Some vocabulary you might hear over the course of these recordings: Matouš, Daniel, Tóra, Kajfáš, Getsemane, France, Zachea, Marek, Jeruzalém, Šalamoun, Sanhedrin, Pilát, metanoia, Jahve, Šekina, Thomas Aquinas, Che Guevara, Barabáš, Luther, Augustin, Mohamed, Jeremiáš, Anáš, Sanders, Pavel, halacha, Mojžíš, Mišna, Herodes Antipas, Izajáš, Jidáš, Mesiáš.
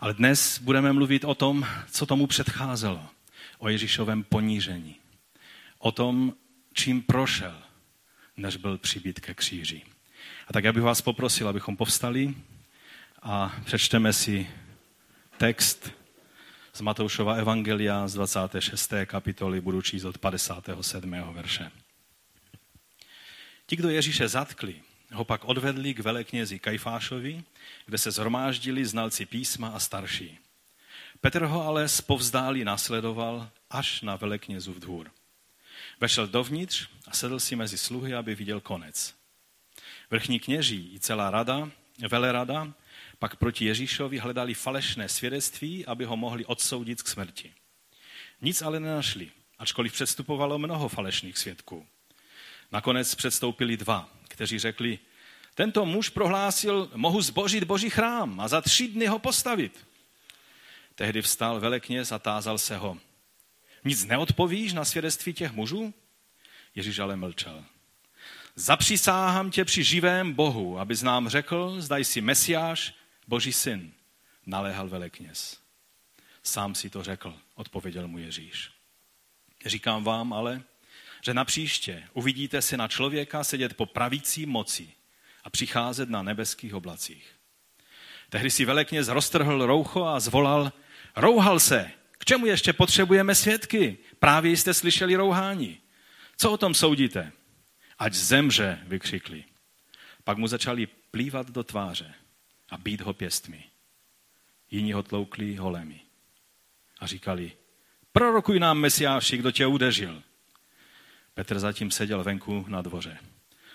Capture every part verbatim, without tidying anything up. Ale dnes budeme mluvit o tom, co tomu předcházelo. O Ježíšovém ponížení. O tom, čím prošel, než byl přibit ke kříži. A tak já bych vás poprosil, abychom povstali a přečteme si text z Matoušova Evangelia z dvacáté šesté kapitoly, budu číst od padesátého sedmého verše. Ti, kdo Ježíše zatkli, ho pak odvedli k veleknězi Kajfášovi, kde se zhromáždili znalci písma a starší. Petr ho ale zpovzdálí následoval až na veleknězův dvůr. Vešel dovnitř a sedl si mezi sluhy, aby viděl konec. Vrchní kněží i celá rada, velerada, pak proti Ježíšovi hledali falešné svědectví, aby ho mohli odsoudit k smrti. Nic ale nenašli, ačkoliv předstupovalo mnoho falešných svědků. Nakonec předstoupili dva, kteří řekli, tento muž prohlásil, mohu zbořit Boží chrám a za tři dny ho postavit. Tehdy vstal velekněz a tázal se ho, nic neodpovíš na svědectví těch mužů? Ježíš ale mlčel. Zapřísáhám tě při živém Bohu, abys nám řekl, zda jsi Mesiáš, Boží syn, naléhal velekněz. Sám si to řekl, odpověděl mu Ježíš. Říkám vám ale, že napříště uvidíte syna člověka sedět po pravicí moci a přicházet na nebeských oblacích. Tehdy si velekněz roztrhl roucho a zvolal, rouhal se, k čemu ještě potřebujeme svědky? Právě jste slyšeli rouhání. Co o tom soudíte? Ať zemře, vykřikli. Pak mu začali plývat do tváře a bít ho pěstmi. Jiní ho tloukli holemi a říkali, prorokuj nám, Mesiáši, kdo tě udeřil. Petr zatím seděl venku na dvoře.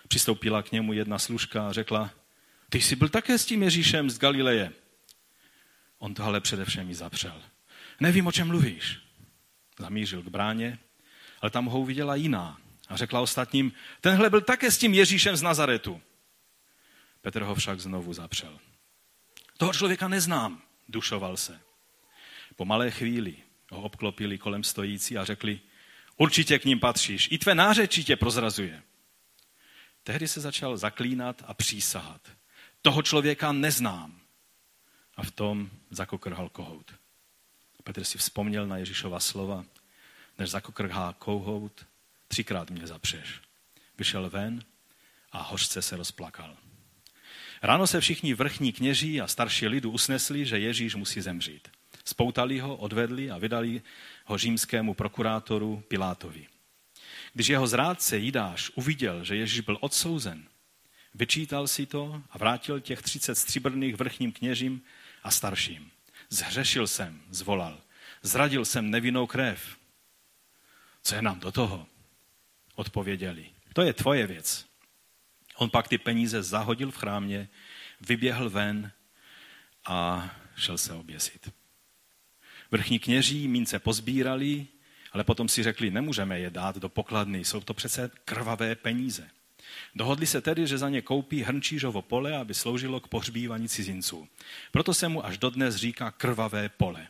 Přistoupila k němu jedna služka a řekla, ty jsi byl také s tím Ježíšem z Galileje. On to ale především ji zapřel. Nevím, o čem mluvíš. Zamířil k bráně, ale tam ho uviděla jiná a řekla ostatním, tenhle byl také s tím Ježíšem z Nazaretu. Petr ho však znovu zapřel. Toho člověka neznám, dušoval se. Po malé chvíli ho obklopili kolem stojící a řekli, určitě k ním patříš, i tvé nářečí tě prozrazuje. Tehdy se začal zaklínat a přísahat. Toho člověka neznám. A v tom zakokrhal kohout. Petr si vzpomněl na Ježíšova slova, než zakokrhá kohout, třikrát mě zapřeš. Vyšel ven a hořce se rozplakal. Ráno se všichni vrchní kněží a starší lidu usnesli, že Ježíš musí zemřít. Spoutali ho, odvedli a vydali ho římskému prokurátoru Pilátovi. Když jeho zrádce Jidáš uviděl, že Ježíš byl odsouzen, vyčítal si to a vrátil těch třicet stříbrných vrchním kněžím a starším. Zhřešil jsem, zvolal. Zradil jsem nevinnou krev. Co je nám do toho? Odpověděli. To je tvoje věc. On pak ty peníze zahodil v chrámě, vyběhl ven a šel se oběsit. Vrchní kněží mince pozbírali, ale potom si řekli, nemůžeme je dát do pokladny, jsou to přece krvavé peníze. Dohodli se tedy, že za ně koupí hrnčířovo pole, aby sloužilo k pohřbívání cizinců. Proto se mu až dodnes říká krvavé pole.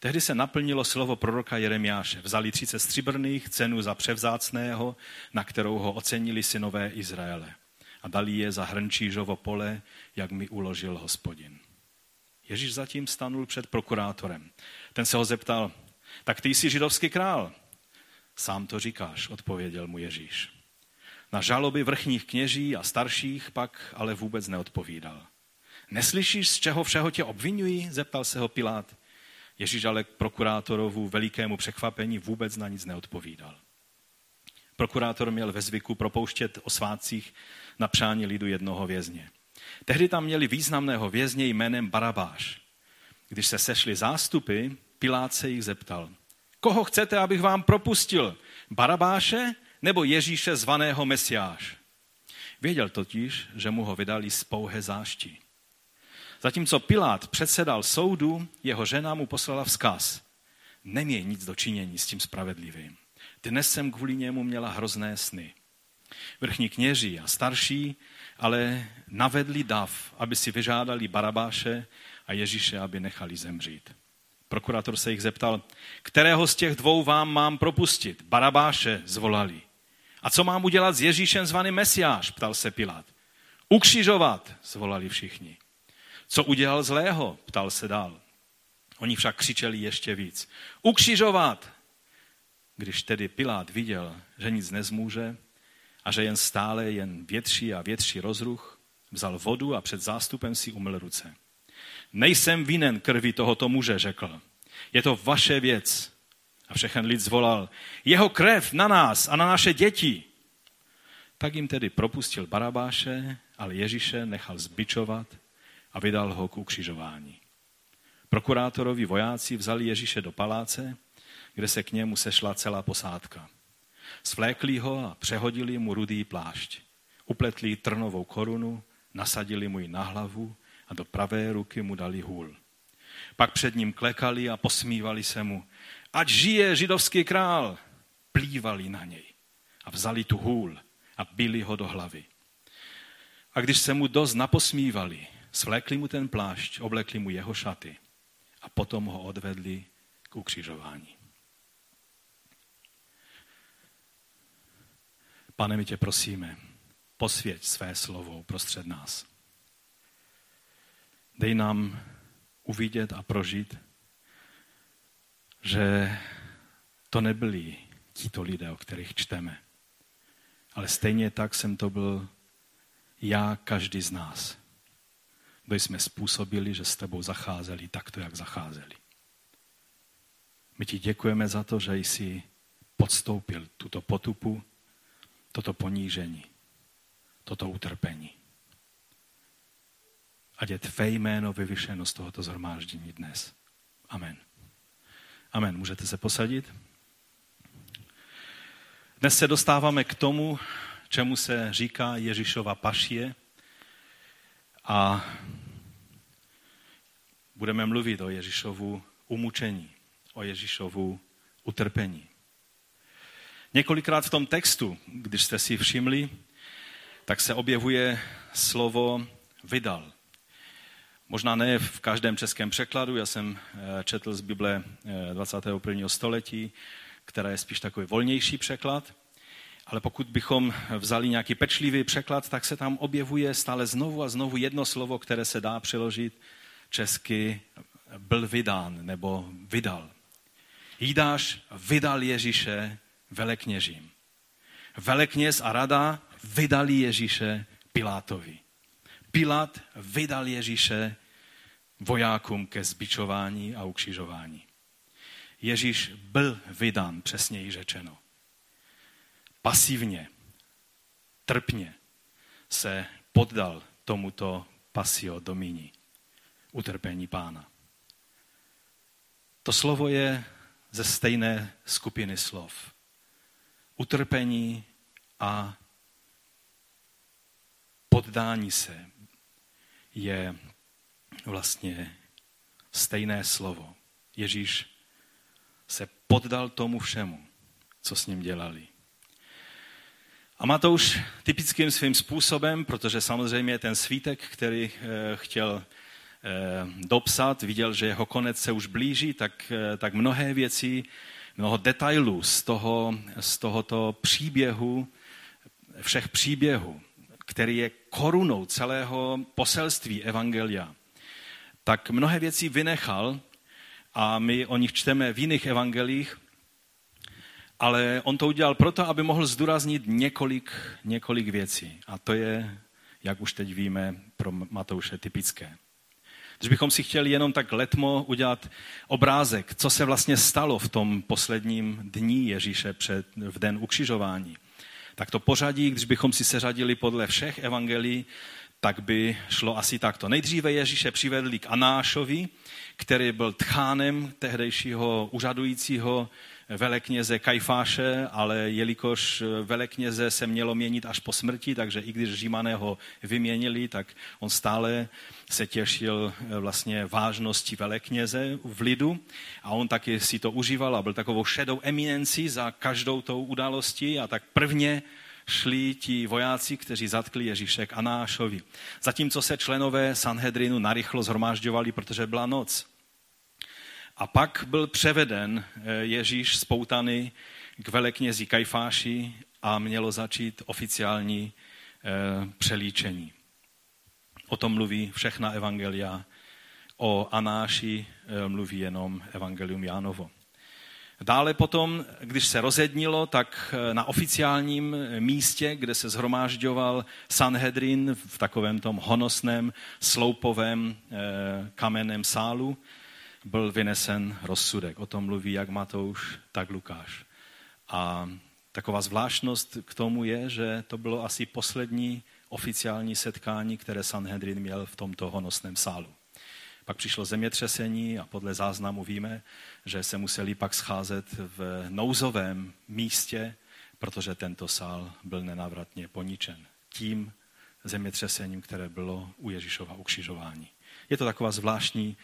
Tehdy se naplnilo slovo proroka Jeremiáše. Vzali třicet stříbrných cenu za převzácného, na kterou ho ocenili synové Izraele. A dali je za hrnčířovo pole, jak mi uložil Hospodin. Ježíš zatím stanul před prokurátorem. Ten se ho zeptal, tak ty jsi židovský král. Sám to říkáš, odpověděl mu Ježíš. Na žaloby vrchních kněží a starších pak ale vůbec neodpovídal. Neslyšíš, z čeho všeho tě obvinují? Zeptal se ho Pilát. Ježíš ale k prokurátorovu velikému překvapení vůbec na nic neodpovídal. Prokurátor měl ve zvyku propouštět o svátcích na přání lidu jednoho vězně. Tehdy tam měli významného vězně jménem Barabáš. Když se sešly zástupy, Pilát se jich zeptal. Koho chcete, abych vám propustil? Barabáše nebo Ježíše zvaného Mesiáš? Věděl totiž, že mu ho vydali z pouhé zášti. Zatímco Pilát předsedal soudu, jeho žena mu poslala vzkaz. Neměj nic do činění s tím spravedlivým. Dnes jsem kvůli němu měla hrozné sny. Vrchní kněží a starší ale navedli dav, aby si vyžádali Barabáše a Ježíše, aby nechali zemřít. Prokurátor se jich zeptal, kterého z těch dvou vám mám propustit? Barabáše, zvolali. A co mám udělat s Ježíšem zvaným Mesiáš? Ptal se Pilát. Ukřižovat, zvolali všichni. Co udělal zlého? Ptal se dál. Oni však křičeli ještě víc. Ukřižovat! Když tedy Pilát viděl, že nic nezmůže a že jen stále jen větší a větší rozruch, vzal vodu a před zástupem si umyl ruce. Nejsem vinen krvi tohoto muže, řekl. Je to vaše věc. A všechen lid zvolal, jeho krev na nás a na naše děti. Tak jim tedy propustil Barabáše, ale Ježíše nechal zbičovat a vydal ho k ukřižování. Prokurátorovi vojáci vzali Ježíše do paláce, kde se k němu sešla celá posádka. Svlékli ho a přehodili mu rudý plášť. Upletli trnovou korunu, nasadili mu ji na hlavu a do pravé ruky mu dali hůl. Pak před ním klekali a posmívali se mu. Ať žije židovský král! Plývali na něj a vzali tu hůl a bili ho do hlavy. A když se mu dost naposmívali, svlékli mu ten plášť, oblekli mu jeho šaty a potom ho odvedli k ukřižování. Pane, my tě prosíme, posvěť své slovo prostřed nás. Dej nám uvidět a prožít, že to nebyli tito lidé, o kterých čteme. Ale stejně tak jsem to byl já, každý z nás. Kdo jsme způsobili, že s tebou zacházeli takto, jak zacházeli. My ti děkujeme za to, že jsi podstoupil tuto potupu, toto ponížení, toto utrpení. Ať je tvé jméno vyvyšeno z tohoto shromáždění dnes. Amen. Amen. Můžete se posadit? Dnes se dostáváme k tomu, čemu se říká Ježíšova pašie a budeme mluvit o Ježíšovu umučení, o Ježíšovu utrpení. Několikrát v tom textu, když jste si všimli, tak se objevuje slovo vydal. Možná ne v každém českém překladu, já jsem četl z Bible dvacátého prvního století, která je spíš takový volnější překlad, ale pokud bychom vzali nějaký pečlivý překlad, tak se tam objevuje stále znovu a znovu jedno slovo, které se dá přeložit česky byl vydán nebo vydal. Jidáš vydal Ježíše velekněžím. Velekněz a rada vydali Ježíše Pilátovi. Pilát vydal Ježíše vojákům ke zbičování a ukřižování. Ježíš byl vydán, přesněji řečeno. Pasivně, trpně se poddal tomuto passio domini, utrpení Pána. To slovo je ze stejné skupiny slov. Utrpení a poddání se je vlastně stejné slovo. Ježíš se poddal tomu všemu, co s ním dělali. A Matouš typickým svým způsobem, protože samozřejmě ten svítek, který chtěl dopsat, viděl, že jeho konec se už blíží, tak, tak mnohé věci, mnoho detailů z, toho, z tohoto příběhu, všech příběhů, který je korunou celého poselství Evangelia, tak mnohé věcí vynechal a my o nich čteme v jiných evangelích, ale on to udělal proto, aby mohl zdůraznit několik, několik věcí. A to je, jak už teď víme, pro Matouše typické. Když bychom si chtěli jenom tak letmo udělat obrázek, co se vlastně stalo v tom posledním dní Ježíše před, v den ukřižování, tak to pořadí, když bychom si seřadili podle všech evangelií, tak by šlo asi takto. Nejdříve Ježíše přivedli k Anášovi, který byl tchánem tehdejšího úřadujícího velekněze Kajfáše, ale jelikož velekněze se mělo měnit až po smrti, takže i když Římané ho vyměnili, tak on stále se těšil vlastně vážnosti velekněze v lidu a on taky si to užíval a byl takovou šedou eminencí za každou tou událostí a tak prvně šli ti vojáci, kteří zatkli Ježíše k Anášovi. Zatímco se členové Sanhedrinu narychlo zhromažďovali, protože byla noc. A pak byl převeden Ježíš spoutaný k veleknězi Kajfáši a mělo začít oficiální přelíčení. O tom mluví všechna evangelia O Anáši mluví jenom Evangelium Jánovo. Dále potom, když se rozednilo, tak na oficiálním místě, kde se shromážďoval Sanhedrin v takovém tom honosném, sloupovém kamenném sálu, byl vynesen rozsudek. O tom mluví jak Matouš, tak Lukáš. A taková zvláštnost k tomu je, že to bylo asi poslední oficiální setkání, které Sanhedrin měl v tomto honosném sálu. Pak přišlo zemětřesení a podle záznamu víme, že se museli pak scházet v nouzovém místě, protože tento sál byl nenávratně poničen tím zemětřesením, které bylo u Ježíšova ukřižování. Je to taková zvláštní,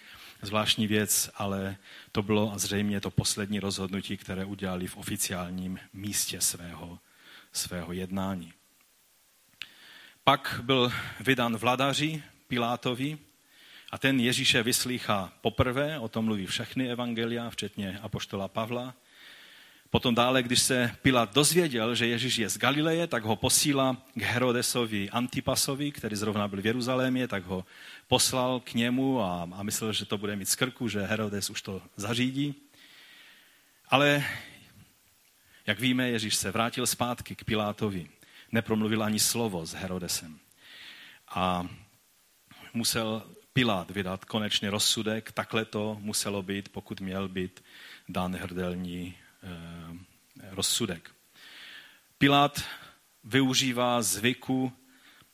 zvláštní věc, ale to bylo a zřejmě to poslední rozhodnutí, které udělali v oficiálním místě svého, svého jednání. Pak byl vydán vladaři Pilátovi, a ten Ježíše vyslýchá poprvé, o tom mluví všechny evangelia, včetně apoštola Pavla. Potom dále, když se Pilát dozvěděl, že Ježíš je z Galileje, tak ho posílá k Herodesovi Antipasovi, který zrovna byl v Jeruzalémě, tak ho poslal k němu a, a myslel, že to bude mít z krku, že Herodes už to zařídí. Ale, jak víme, Ježíš se vrátil zpátky k Pilátovi. Nepromluvil ani slovo s Herodesem. A musel Pilát vydat konečný rozsudek, takhle to muselo být, pokud měl být dán hrdelní e, rozsudek. Pilát využívá zvyku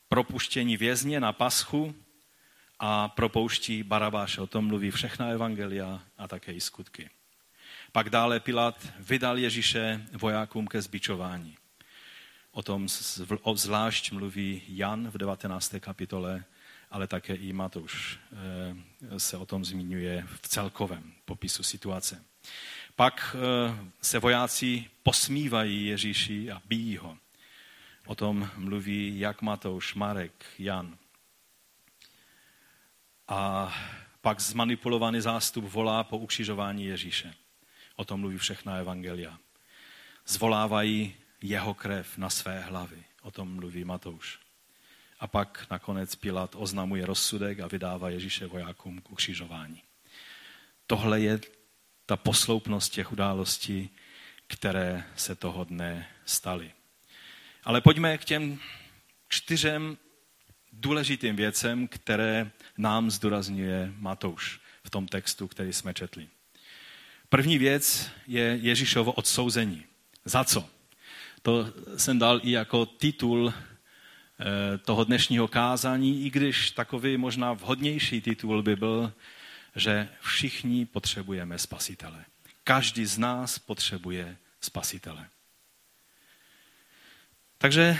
propuštění vězně na paschu a propouští Barabáše. O tom mluví všechna evangelia a také i skutky. Pak dále Pilát vydal Ježíše vojákům ke zbičování. O tom zvlášť mluví Jan v devatenácté kapitole, ale také i Matouš se o tom zmiňuje v celkovém popisu situace. Pak se vojáci posmívají Ježíši a bijí ho. O tom mluví jak Matouš, Marek, Jan. A pak zmanipulovaný zástup volá po ukřižování Ježíše. O tom mluví všechna evangelia. Zvolávají jeho krev na své hlavy. O tom mluví Matouš. A pak nakonec Pilát oznamuje rozsudek a vydává Ježíše vojákům k ukřižování. Tohle je ta posloupnost těch událostí, které se toho dne staly. Ale pojďme k těm čtyřem důležitým věcem, které nám zdůrazňuje Matouš v tom textu, který jsme četli. První věc je Ježíšovo odsouzení. Za co? To jsem dal i jako titul toho dnešního kázání, i když takový možná vhodnější titul by byl, že všichni potřebujeme spasitele. Každý z nás potřebuje spasitele. Takže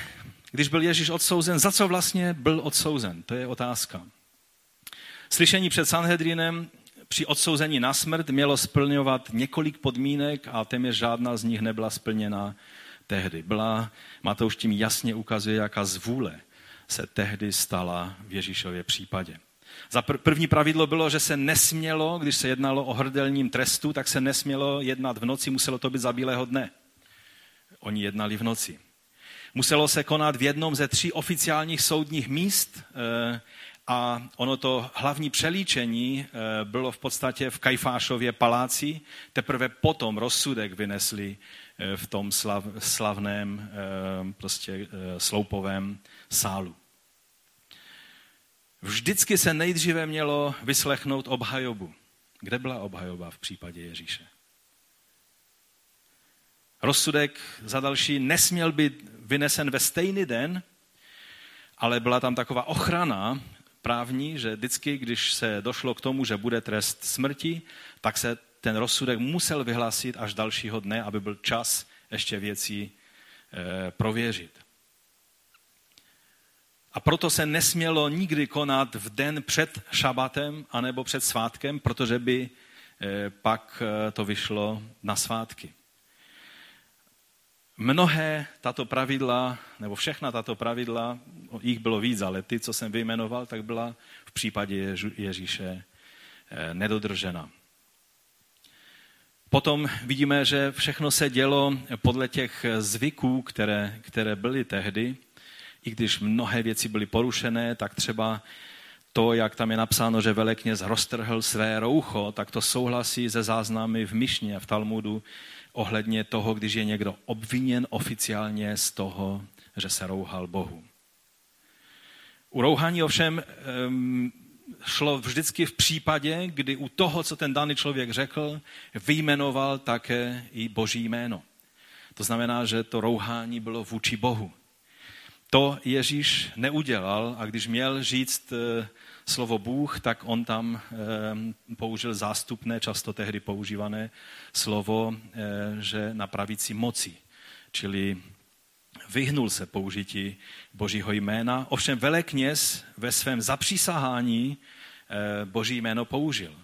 když byl Ježíš odsouzen, za co vlastně byl odsouzen? To je otázka. Slyšení před Sanhedrinem při odsouzení na smrt mělo splňovat několik podmínek a téměř žádná z nich nebyla splněna tehdy. Byla, Matouš tím jasně ukazuje, jaká zvůle se tehdy stala v Ježíšově případě. Za první pravidlo bylo, že se nesmělo, když se jednalo o hrdelním trestu, tak se nesmělo jednat v noci, muselo to být za bílého dne. Oni jednali v noci. Muselo se konat v jednom ze tří oficiálních soudních míst a ono to hlavní přelíčení bylo v podstatě v Kajfášově paláci, teprve potom rozsudek vynesli v tom slav, slavném prostě sloupovém sálu. Vždycky se nejdříve mělo vyslechnout obhajobu. Kde byla obhajoba v případě Ježíše? Rozsudek za další nesměl být vynesen ve stejný den, ale byla tam taková ochrana právní, že vždycky, když se došlo k tomu, že bude trest smrti, tak se ten rozsudek musel vyhlásit až dalšího dne, aby byl čas ještě věci e, prověřit. A proto se nesmělo nikdy konat v den před šabatem anebo před svátkem, protože by e, pak e, to vyšlo na svátky. Mnohé tato pravidla, nebo všechna tato pravidla, jich bylo víc, ale ty, co jsem vyjmenoval, tak byla v případě Ježíše e, nedodržena. Potom vidíme, že všechno se dělo podle těch zvyků, které, které byly tehdy. I když mnohé věci byly porušené, tak třeba to, jak tam je napsáno, že velekněz roztrhl své roucho, tak to souhlasí se záznamy v Mišně, v Talmudu, ohledně toho, když je někdo obviněn oficiálně z toho, že se rouhal Bohu. U rouhání ovšem um, šlo vždycky v případě, kdy u toho, co ten daný člověk řekl, vyjmenoval také i Boží jméno. To znamená, že to rouhání bylo vůči Bohu. To Ježíš neudělal a když měl říct slovo Bůh, tak on tam použil zástupné, často tehdy používané slovo, že na pravici moci, čili vyhnul se použití Božího jména. Ovšem velekněz ve svém zapřísahání Boží jméno použil.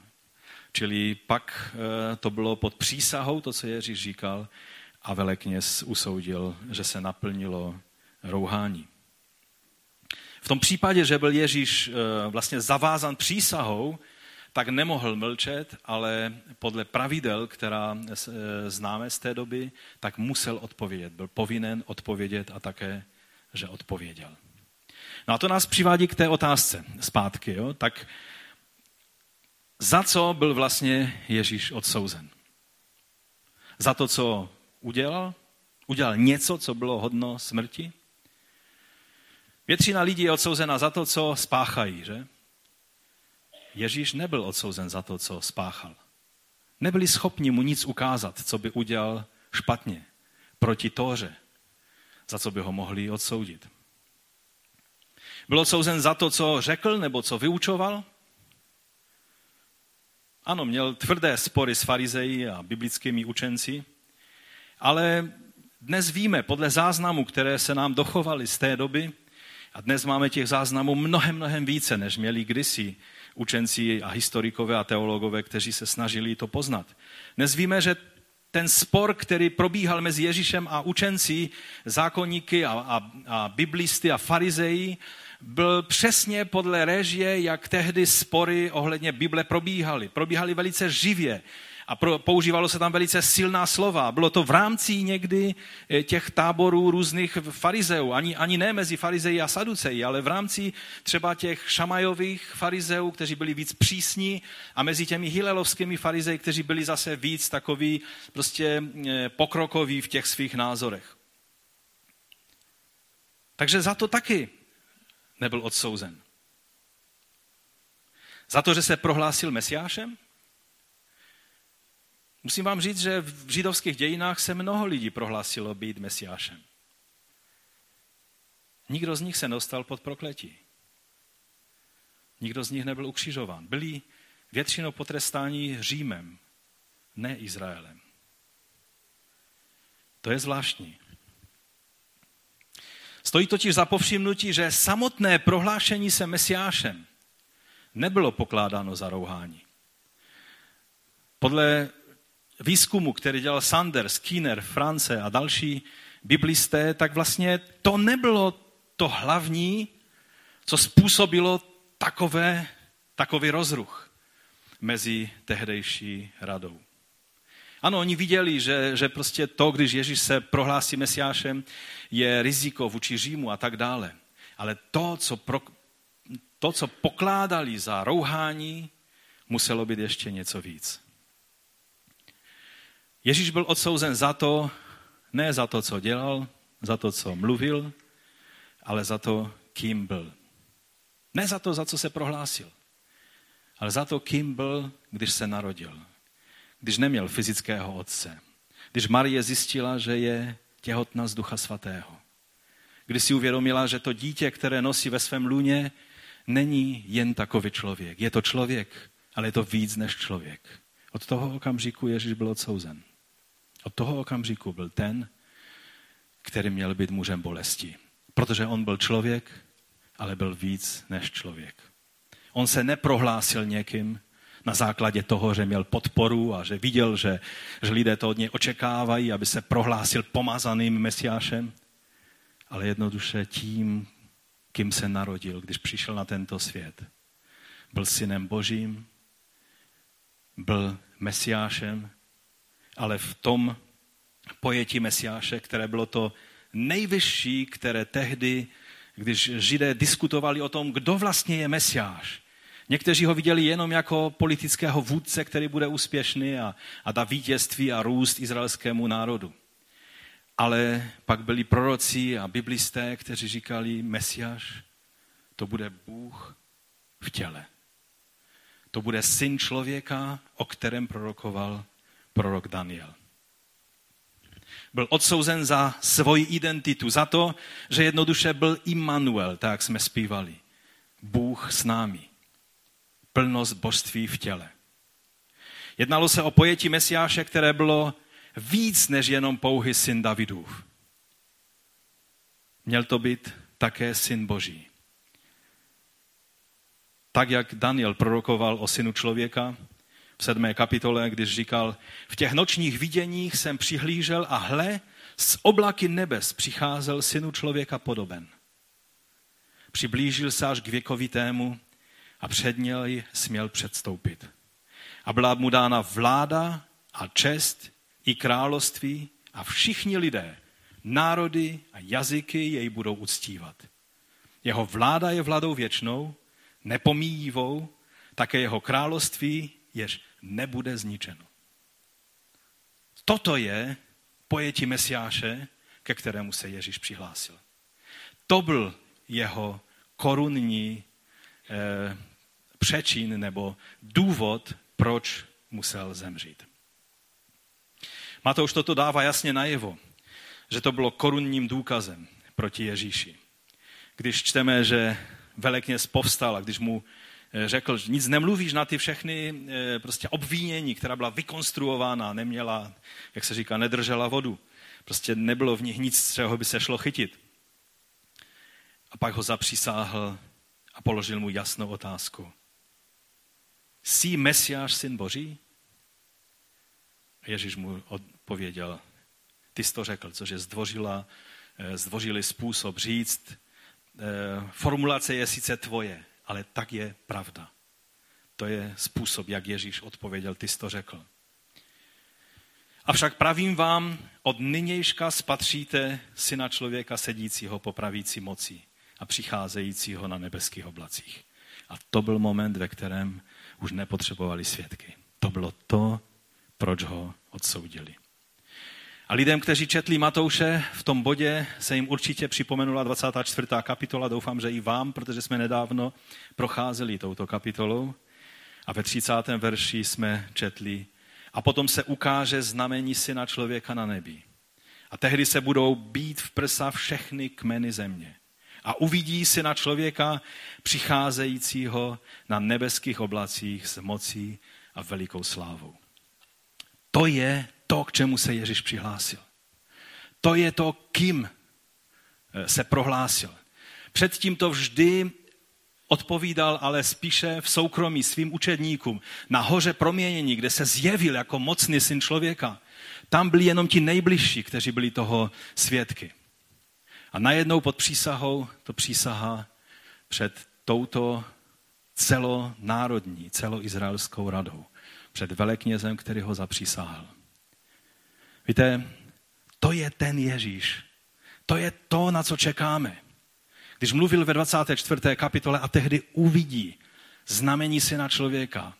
Čili pak to bylo pod přísahou, to, co Ježíš říkal, a velekněz usoudil, že se naplnilo rouhání. V tom případě, že byl Ježíš vlastně zavázán přísahou, tak nemohl mlčet, ale podle pravidel, která známe z té doby, tak musel odpovědět. Byl povinen odpovědět a také, že odpověděl. No a to nás přivádí k té otázce zpátky. Jo? Tak za co byl vlastně Ježíš odsouzen? Za to, co udělal? Udělal něco, co bylo hodno smrti? Většina lidí je odsouzena za to, co spáchají, že? Ježíš nebyl odsouzen za to, co spáchal. Nebyli schopni mu nic ukázat, co by udělal špatně, proti Tóře, za co by ho mohli odsoudit. Byl odsouzen za to, co řekl nebo co vyučoval? Ano, měl tvrdé spory s farizeji a biblickými učenci, ale dnes víme, podle záznamů, které se nám dochovaly z té doby, a dnes máme těch záznamů mnohem, mnohem více, než měli kdysi učenci a historikové a teologové, kteří se snažili to poznat. Dnes víme, že ten spor, který probíhal mezi Ježíšem a učenci, zákonníky a, a, a biblisty a farizeji, byl přesně podle režie, jak tehdy spory ohledně Bible probíhaly. Probíhaly velice živě a pro, používalo se tam velice silná slova. Bylo to v rámci někdy těch táborů různých farizeů, ani, ani ne mezi farizeji a saduceji, ale v rámci třeba těch šamajových farizeů, kteří byli víc přísní, a mezi těmi hilelovskými farizeji, kteří byli zase víc takový prostě pokrokoví v těch svých názorech. Takže za to taky nebyl odsouzen. Za to, že se prohlásil mesiášem? Musím vám říct, že v židovských dějinách se mnoho lidí prohlásilo být mesiášem. Nikdo z nich se nedostal pod prokletí. Nikdo z nich nebyl ukřižován. Byli většinou potrestáni Římem, ne Izraelem. To je zvláštní. Stojí totiž za povšimnutí, že samotné prohlášení se mesiášem nebylo pokládáno za rouhání. Podle výzkumu, který dělal Sanders, Skinner, France a další biblisté, tak vlastně to nebylo to hlavní, co způsobilo takové, takový rozruch mezi tehdejší radou. Ano, oni viděli, že, že prostě to, když Ježíš se prohlásí mesiášem, je riziko vůči Římu a tak dále. Ale to, co, pro, to, co pokládali za rouhání, muselo být ještě něco víc. Ježíš byl odsouzen za to, ne za to, co dělal, za to, co mluvil, ale za to, kým byl. Ne za to, za co se prohlásil, ale za to, kým byl, když se narodil. Když neměl fyzického otce. Když Marie zjistila, že je těhotná z Ducha Svatého. Když si uvědomila, že to dítě, které nosí ve svém lůně, není jen takový člověk. Je to člověk, ale je to víc než člověk. Od toho okamžiku Ježíš byl odsouzen. Od toho okamžiku byl ten, který měl být mužem bolesti. Protože on byl člověk, ale byl víc než člověk. On se neprohlásil někým na základě toho, že měl podporu a že viděl, že, že lidé to od něj očekávají, aby se prohlásil pomazaným mesiášem, ale jednoduše tím, kým se narodil, když přišel na tento svět. Byl synem Božím, byl mesiášem, ale v tom pojetí mesiáše, které bylo to nejvyšší, které tehdy, když Židé diskutovali o tom, kdo vlastně je mesiáš, Někteří ho viděli jenom jako politického vůdce, který bude úspěšný a, a dá vítězství a růst izraelskému národu. Ale pak byli proroci a biblisté, kteří říkali, Mesiáš, to bude Bůh v těle. To bude syn člověka, o kterém prorokoval prorok Daniel. Byl odsouzen za svoji identitu, za to, že jednoduše byl Immanuel, tak jak jsme zpívali. Bůh s námi. Plnost božství v těle. Jednalo se o pojetí Mesiáše, které bylo víc než jenom pouhý syn Davidův. Měl to být také syn Boží. Tak, jak Daniel prorokoval o synu člověka v sedmé kapitole, když říkal, v těch nočních viděních jsem přihlížel a hle, z oblaky nebes přicházel synu člověka podoben. Přiblížil se až k věkovitému a před něj směl předstoupit. A byla mu dána vláda a čest i království a všichni lidé, národy a jazyky jej budou uctívat. Jeho vláda je vládou věčnou, nepomíjivou, také jeho království, jež nebude zničeno. Toto je pojetí Mesiáše, ke kterému se Ježíš přihlásil. To byl jeho korunní eh, přečin nebo důvod, proč musel zemřít. Matouš toto dává jasně najevo, že to bylo korunním důkazem proti Ježíši. Když čteme, že velekněz povstal a když mu řekl, že nic nemluvíš na ty všechny prostě obvinění, která byla vykonstruována, neměla, jak se říká, nedržela vodu. Prostě nebylo v nich nic, z čeho by se šlo chytit. A pak ho zapřísáhl a položil mu jasnou otázku. Jsi Mesiáš, syn Boží? A Ježíš mu odpověděl, ty jsi to řekl, což je zdvořila, zdvořilý způsob říct, formulace je sice tvoje, ale tak je pravda. To je způsob, jak Ježíš odpověděl, ty jsi to řekl. Avšak pravím vám, od nynějška spatříte syna člověka sedícího po pravící moci a přicházejícího na nebeských oblacích. A to byl moment, ve kterém už nepotřebovali svědky. To bylo to, proč ho odsoudili. A lidem, kteří četli Matouše, v tom bodě se jim určitě připomenula dvacátá čtvrtá kapitola, doufám, že i vám, protože jsme nedávno procházeli touto kapitolou. A ve třicátém verši jsme četli, a potom se ukáže znamení syna člověka na nebi. A tehdy se budou bít v prsa všechny kmeny země. A uvidí syna člověka přicházejícího na nebeských oblacích s mocí a velikou slávou. To je to, k čemu se Ježíš přihlásil. To je to, kým se prohlásil. Předtím to vždy odpovídal, ale spíše v soukromí svým učedníkům. Na hoře proměnění, kde se zjevil jako mocný syn člověka, tam byli jenom ti nejbližší, kteří byli toho svědky. A najednou pod přísahou to přísaha před touto celonárodní, celoizraelskou radou. Před veleknězem, který ho zapřísáhl. Víte, to je ten Ježíš. To je to, na co čekáme. Když mluvil ve dvacáté čtvrté kapitole a tehdy uvidí znamení syna člověka.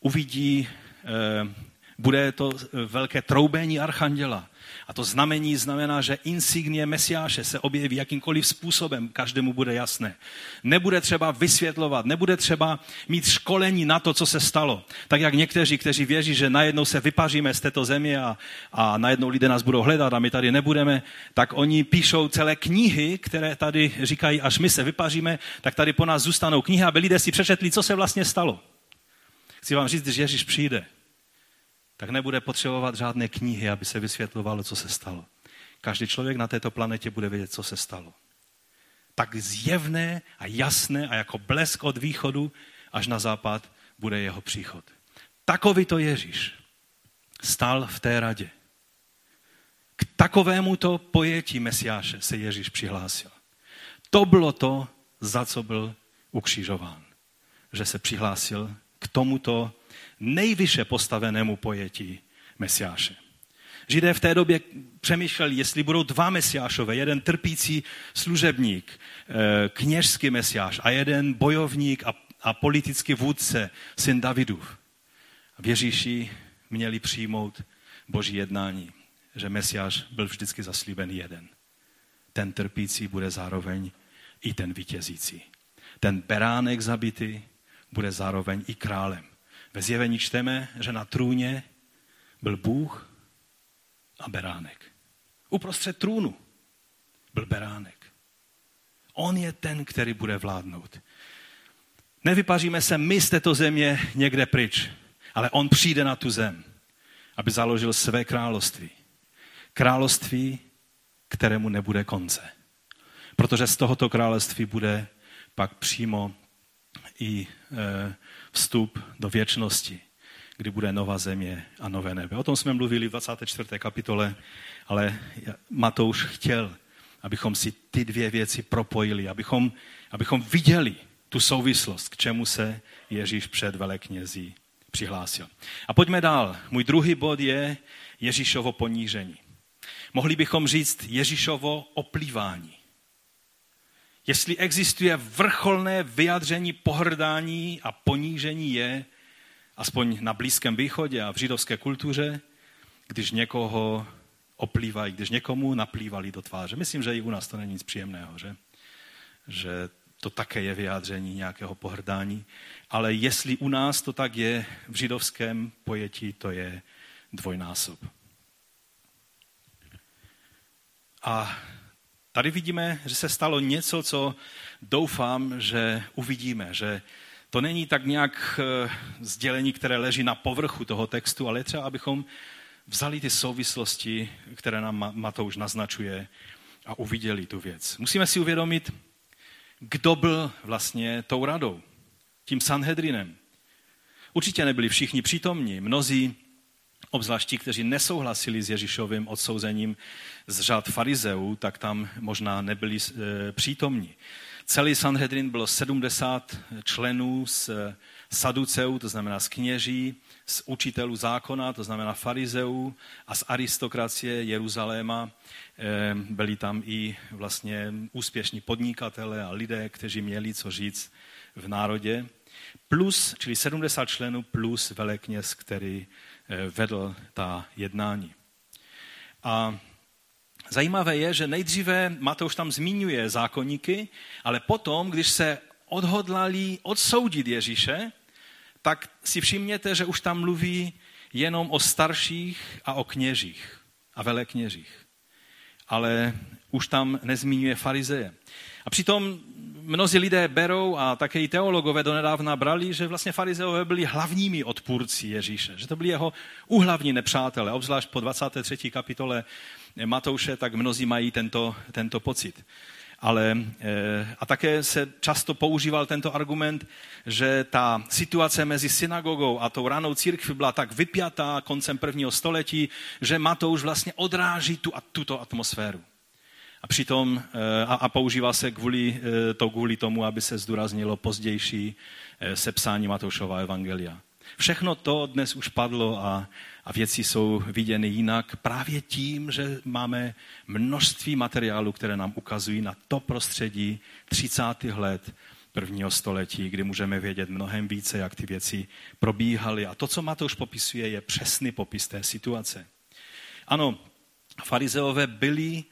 Uvidí, eh, bude to velké troubení archanděla. A to znamení znamená, že insignie Mesiáše se objeví jakýmkoliv způsobem, každému bude jasné. Nebude třeba vysvětlovat, nebude třeba mít školení na to, co se stalo. Tak jak někteří, kteří věří, že najednou se vypaříme z této země a, a najednou lidé nás budou hledat a my tady nebudeme, tak oni píšou celé knihy, které tady říkají, až my se vypaříme, tak tady po nás zůstanou knihy, aby lidé si přečetli, co se vlastně stalo. Chci vám říct, když Ježíš přijde, tak nebude potřebovat žádné knihy, aby se vysvětlovalo, co se stalo. Každý člověk na této planetě bude vědět, co se stalo. Tak zjevné a jasné a jako blesk od východu až na západ bude jeho příchod. Takový to Ježíš stál v té radě. K takovémuto pojetí Mesiáše se Ježíš přihlásil. To bylo to, za co byl ukřižován. Že se přihlásil k tomuto nejvyše postavenému pojetí Mesiáše. Židé v té době přemýšleli, jestli budou dva Mesiášové, jeden trpící služebník, kněžský Mesiáš a jeden bojovník a a politický vůdce, syn Davidův. Věřící měli přijmout Boží jednání, že Mesiáš byl vždycky zaslíben jeden. Ten trpící bude zároveň i ten vítězící. Ten beránek zabitý bude zároveň i králem. Ve Zjevení čteme, že na trůně byl Bůh a beránek. Uprostřed trůnu byl beránek. On je ten, který bude vládnout. Nevypaříme se my z této země někde pryč, ale on přijde na tu zem, aby založil své království. Království, kterému nebude konce. Protože z tohoto království bude pak přímo i e, vstup do věčnosti, kdy bude nová země a nové nebe. O tom jsme mluvili v dvacáté čtvrté kapitole, ale Matouš chtěl, abychom si ty dvě věci propojili, abychom, abychom viděli tu souvislost, k čemu se Ježíš před veleknězí přihlásil. A pojďme dál. Můj druhý bod je Ježíšovo ponížení. Mohli bychom říct Ježíšovo oplývání. Jestli existuje vrcholné vyjádření pohrdání a ponížení, je, aspoň na Blízkém východě a v židovské kultuře, když někoho oplývají, když někomu naplývali do tváře. Myslím, že i u nás to není nic příjemného, že? Že to také je vyjádření nějakého pohrdání. Ale jestli u nás to tak je, v židovském pojetí to je dvojnásob. A tady vidíme, že se stalo něco, co doufám, že uvidíme, že to není tak nějak sdělení, které leží na povrchu toho textu, ale třeba, abychom vzali ty souvislosti, které nám Matouš naznačuje, a uviděli tu věc. Musíme si uvědomit, kdo byl vlastně tou radou, tím Sanhedrinem. Určitě nebyli všichni přítomní, mnozí, obzvlášť ti, kteří nesouhlasili s Ježíšovým odsouzením z řad farizeů, tak tam možná nebyli e, přítomní. Celý Sanhedrin bylo sedmdesát členů z saduceů, to znamená z kněží, z učitelů zákona, to znamená farizeů, a z aristokracie Jeruzaléma. Byli tam i vlastně úspěšní podnikatelé a lidé, kteří měli co říct v národě. Plus, čili sedmdesát členů plus velekněz, který vedl ta jednání. A zajímavé je, že nejdříve Matouš tam zmiňuje zákonníky, ale potom, když se odhodlali odsoudit Ježíše, tak si všimněte, že už tam mluví jenom o starších a o kněžích a velekněžích. Ale už tam nezmiňuje farizeje. A přitom mnozí lidé berou, a také i teologové donedávna brali, že vlastně farizeové byli hlavními odpůrci Ježíše, že to byli jeho úhlavní nepřátelé, obzvlášť po dvacáté třetí kapitole Matouše, tak mnozí mají tento, tento pocit. Ale, a také se často používal tento argument, že ta situace mezi synagogou a tou ranou církví byla tak vypjatá koncem prvního století, že Matouš vlastně odráží tu, tuto atmosféru. A přitom a, a používá se kvůli, to kvůli tomu, aby se zdůraznilo pozdější sepsání Matoušova Evangelia. Všechno to dnes už padlo a, a věci jsou viděny jinak právě tím, že máme množství materiálů, které nám ukazují na to prostředí třicátých let prvního století, kdy můžeme vědět mnohem více, jak ty věci probíhaly. A to, co Matouš popisuje, je přesný popis té situace. Ano, farizeové byli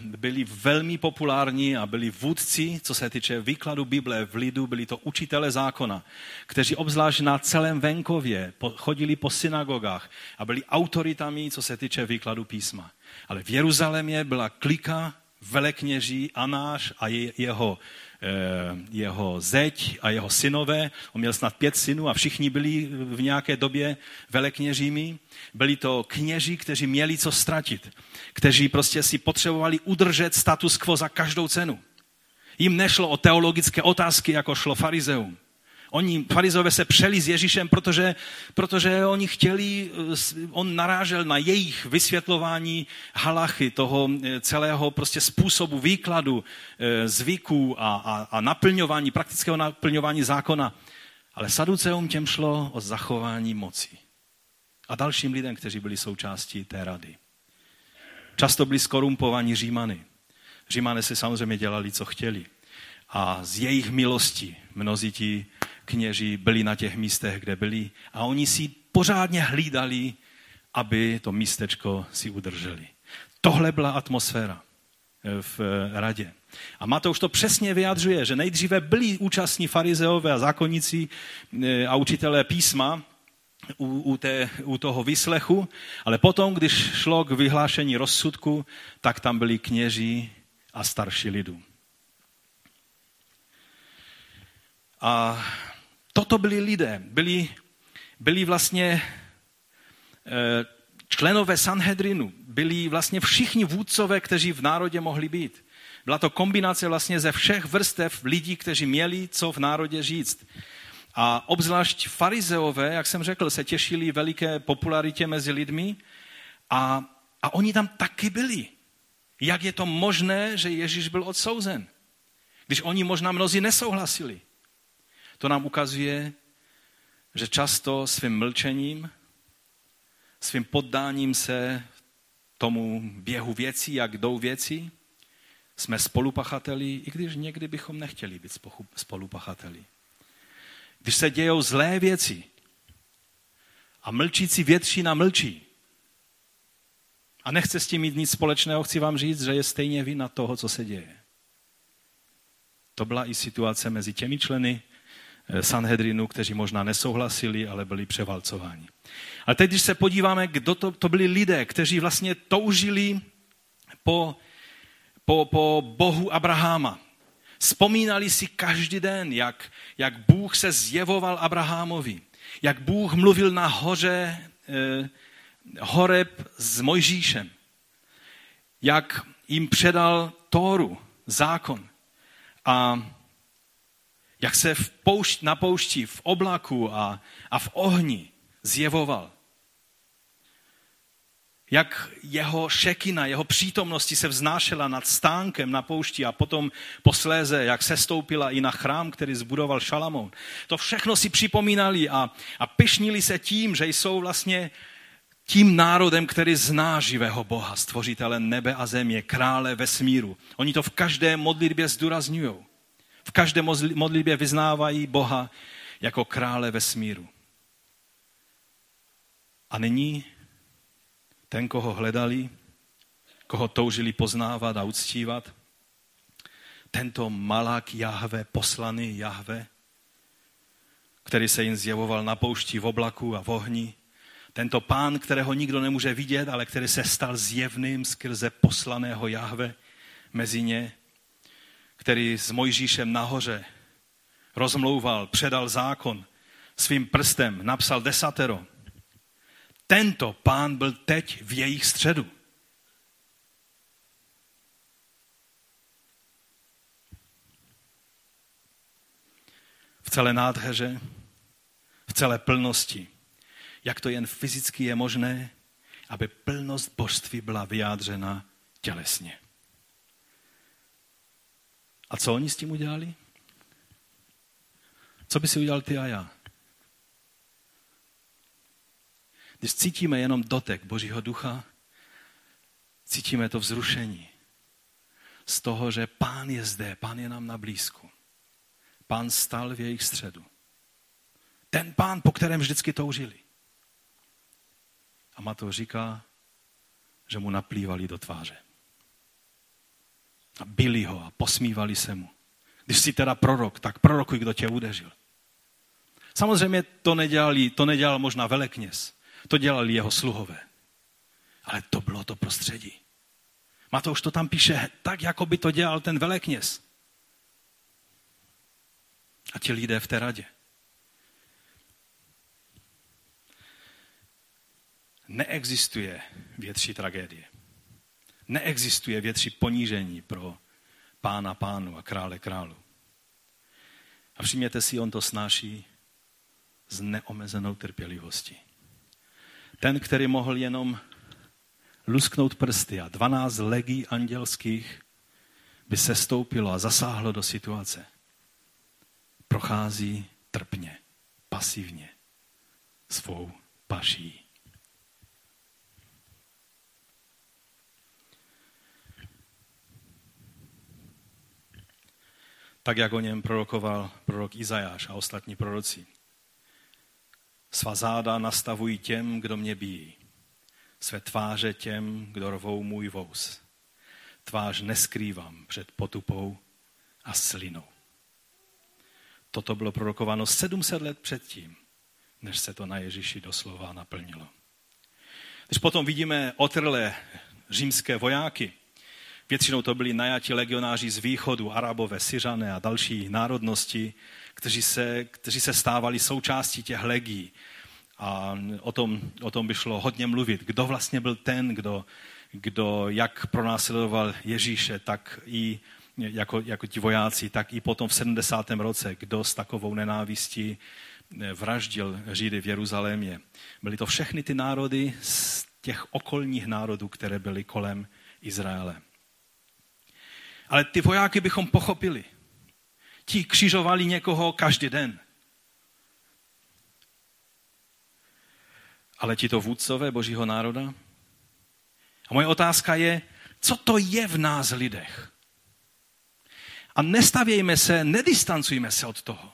byli velmi populární a byli vůdci, co se týče výkladu Bible v lidu, byli to učitele zákona, kteří obzvlášť na celém venkově chodili po synagogách a byli autoritami, co se týče výkladu písma. Ale v Jeruzalémě byla klika velekněží Anáš a jeho, jeho zeť a jeho synové. On měl snad pět synů a všichni byli v nějaké době velekněžími. Byli to kněží, kteří měli co ztratit, kteří prostě si potřebovali udržet status quo za každou cenu. Jim nešlo o teologické otázky, jako šlo farizeům. Oni, farizové, se přeli s Ježíšem, protože, protože oni chtěli, on narážel na jejich vysvětlování halachy, toho celého prostě způsobu výkladu, zvyků a, a, a naplňování, praktického naplňování zákona. Ale saduceům, těm šlo o zachování moci. A dalším lidem, kteří byli součástí té rady. Často byli skorumpovaní Římany. Římané si samozřejmě dělali, co chtěli. a z jejich milosti mnozí ti kněží byli na těch místech, kde byli, a oni si pořádně hlídali, aby to místečko si udrželi. Tohle byla atmosféra v radě. A Matouš to přesně vyjadřuje, že nejdříve byli účastní farizeové a zákonníci a učitelé písma u, u, té, u toho výslechu, ale potom, když šlo k vyhlášení rozsudku, tak tam byli kněží a starší lidu. A toto byli lidé, byli, byli vlastně členové Sanhedrinu, byli vlastně všichni vůdcové, kteří v národě mohli být. Byla to kombinace vlastně ze všech vrstev lidí, kteří měli co v národě říct. A obzvlášť farizeové, jak jsem řekl, se těšili veliké popularitě mezi lidmi a, a oni tam taky byli. Jak je to možné, že Ježíš byl odsouzen? Když oni možná mnozí nesouhlasili. To nám ukazuje, že často svým mlčením, svým poddáním se tomu běhu věcí, jak jdou věci, jsme spolupachateli, i když někdy bychom nechtěli být spolupachateli. Když se dějou zlé věci a mlčící většina mlčí a nechce s tím mít nic společného, chci vám říct, že je stejně vina toho, co se děje. To byla i situace mezi těmi členy Sanhedrinu, kteří možná nesouhlasili, ale byli převalcováni. Ale teď, když se podíváme, kdo to, to byli lidé, kteří vlastně toužili po, po, po Bohu Abraháma. Vzpomínali si každý den, jak, jak Bůh se zjevoval Abrahamovi, jak Bůh mluvil na hoře eh, Horeb s Mojžíšem, jak jim předal Tóru, zákon, a jak se v poušť, na poušti, v oblaku a, a v ohni zjevoval. Jak jeho šekina, jeho přítomnosti se vznášela nad stánkem na poušti a potom posléze, jak sestoupila i na chrám, který zbudoval Šalamoun. To všechno si připomínali a, a pyšnili se tím, že jsou vlastně tím národem, který zná živého Boha, stvořitele nebe a země, krále vesmíru. Oni to v každé modlitbě zdůrazňují. V každé modlitbě vyznávají Boha jako krále vesmíru. A nyní ten, koho hledali, koho toužili poznávat a uctívat, tento malák Jahve, poslaný Jahve, který se jim zjevoval na poušti, v oblaku a v ohni, tento pán, kterého nikdo nemůže vidět, ale který se stal zjevným skrze poslaného Jahve mezi ně, který s Mojžíšem nahoře rozmlouval, předal zákon, svým prstem napsal desatero. Tento pán byl teď v jejich středu. V celé nádheře, v celé plnosti, jak to jen fyzicky je možné, aby plnost božství byla vyjádřena tělesně. A co oni s tím udělali? Co by si udělal ty a já? Když cítíme jenom dotek Božího ducha, cítíme to vzrušení z toho, že Pán je zde, Pán je nám na blízku. Pán stál v jejich středu. Ten Pán, po kterém vždycky toužili. A Matouš říká, že mu naplývali do tváře. A bili ho a posmívali se mu. Když jsi teda prorok, tak prorokuj, kdo tě udeřil. Samozřejmě to nedělali, to nedělal možná velekněz. To dělali jeho sluhové. Ale to bylo to prostředí. Matouš to tam píše tak, jako by to dělal ten velekněz. A ti lidé v té radě. Neexistuje větší tragédie. Neexistuje větší ponížení pro pána pánu a krále králu. A všimněte si, on to snáší s neomezenou trpělivostí. Ten, který mohl jenom lusknout prsty a dvanáct legií andělských by se stoupilo a zasáhlo do situace, prochází trpně, pasivně svou paší. tak jak o něm prorokoval prorok Izajáš a ostatní proroci. Svá záda nastavují těm, kdo mě bíjí. Své tváře těm, kdo rvou můj vous. Tvář neskrývám před potupou a slinou. Toto bylo prorokováno sedm set let předtím, než se to na Ježíši doslova naplnilo. Když potom vidíme otrlé římské vojáky, většinou to byli najati legionáři z východu, Arabové, Syřané a další národnosti, kteří se, kteří se stávali součástí těch legií. A o tom, o tom by šlo hodně mluvit. Kdo vlastně byl ten, kdo, kdo jak pronásledoval Ježíše, tak i jako, jako ti vojáci, tak i potom v sedmdesátém roce, kdo s takovou nenávistí vraždil Židy v Jeruzalémě. Byly to všechny ty národy z těch okolních národů, které byly kolem Izraele. Ale ty vojáky bychom pochopili. Ti křižovali někoho každý den. Ale ti to vůdcové božího národa? A moje otázka je, co to je v nás lidech? A nestavějme se, nedistancujme se od toho.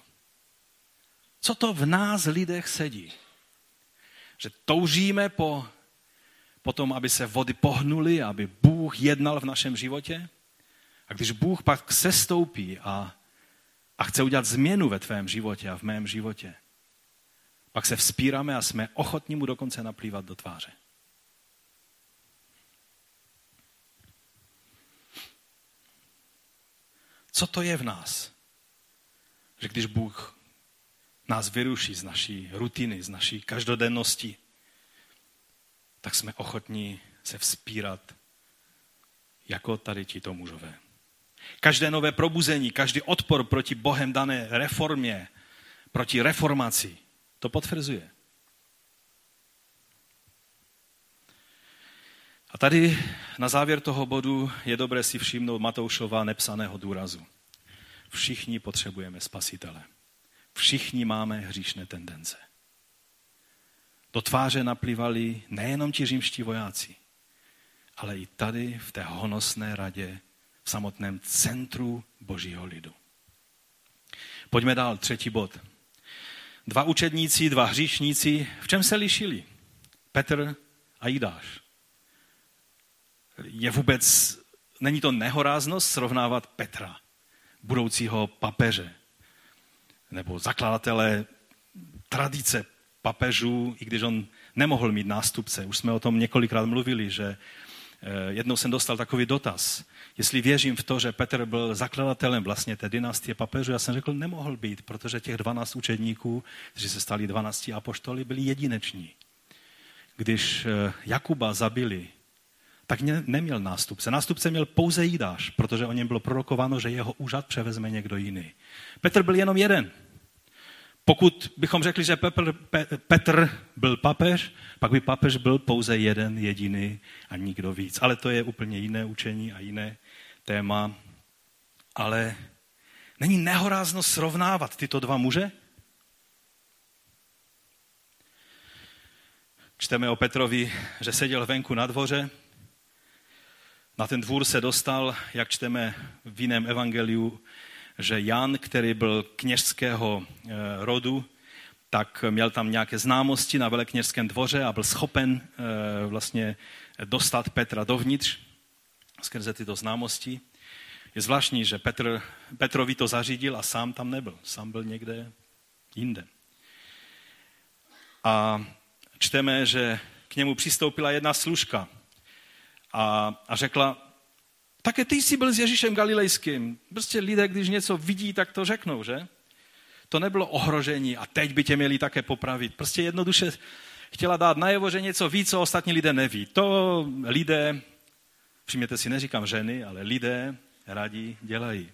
Co to v nás lidech sedí? Že toužíme po, po tom, aby se vody pohnuly, aby Bůh jednal v našem životě? A když Bůh pak sestoupí a, a chce udělat změnu ve tvém životě a v mém životě, pak se vzpíráme a jsme ochotní mu dokonce naplývat do tváře. Co to je v nás? Že když Bůh nás vyruší z naší rutiny, z naší každodennosti, tak jsme ochotní se vzpírat jako tady tito mužové. Každé nové probuzení, každý odpor proti Bohem dané reformě, proti reformaci, to potvrzuje. A tady na závěr toho bodu je dobré si všimnout Matoušova nepsaného důrazu. Všichni potřebujeme spasitele. Všichni máme hříšné tendence. Do tváře naplývali nejenom ti římští vojáci, ale i tady v té honosné radě, v samotném centru božího lidu. Pojďme dál, třetí bod. Dva učedníci, dva hříšníci, v čem se lišili? Petr a Jidáš. Je vůbec, není to nehoráznost srovnávat Petra, budoucího papeže, nebo zakladatele tradice papežů, i když on nemohl mít nástupce. Už jsme o tom několikrát mluvili, že jednou jsem dostal takový dotaz, jestli věřím v to, že Petr byl zakladatelem vlastně té dynastie papežů. Já jsem řekl, nemohl být, protože těch dvanáct učedníků, kteří se stali dvanácti apoštoly, byli jedineční. Když Jakuba zabili, tak neměl nástupce. Nástupce měl pouze Jidáš, protože o něm bylo prorokováno, že jeho úřad převezme někdo jiný. Petr byl jenom jeden. Pokud bychom řekli, že Petr, Petr byl papež, pak by papež byl pouze jeden jediný a nikdo víc. Ale to je úplně jiné učení a jiné téma. Ale není nehorázno srovnávat tyto dva muže? Čteme o Petrovi, že seděl venku na dvoře. Na ten dvůr se dostal, jak čteme v jiném evangeliu, že Jan, který byl kněžského rodu, tak měl tam nějaké známosti na velekněžském dvoře a byl schopen vlastně dostat Petra dovnitř skrze tyto známosti. Je zvláštní, že Petr, Petrovi to zařídil a sám tam nebyl. Sám byl někde jinde. A čteme, že k němu přistoupila jedna služka a, a řekla: také ty jsi byl s Ježíšem Galilejským. Prostě lidé, když něco vidí, tak to řeknou, že? To nebylo ohrožení a teď by tě měli také popravit. Prostě jednoduše chtěla dát najevo, že něco ví, co ostatní lidé neví. To lidé, přijměte si, neříkám ženy, ale lidé rádi dělají.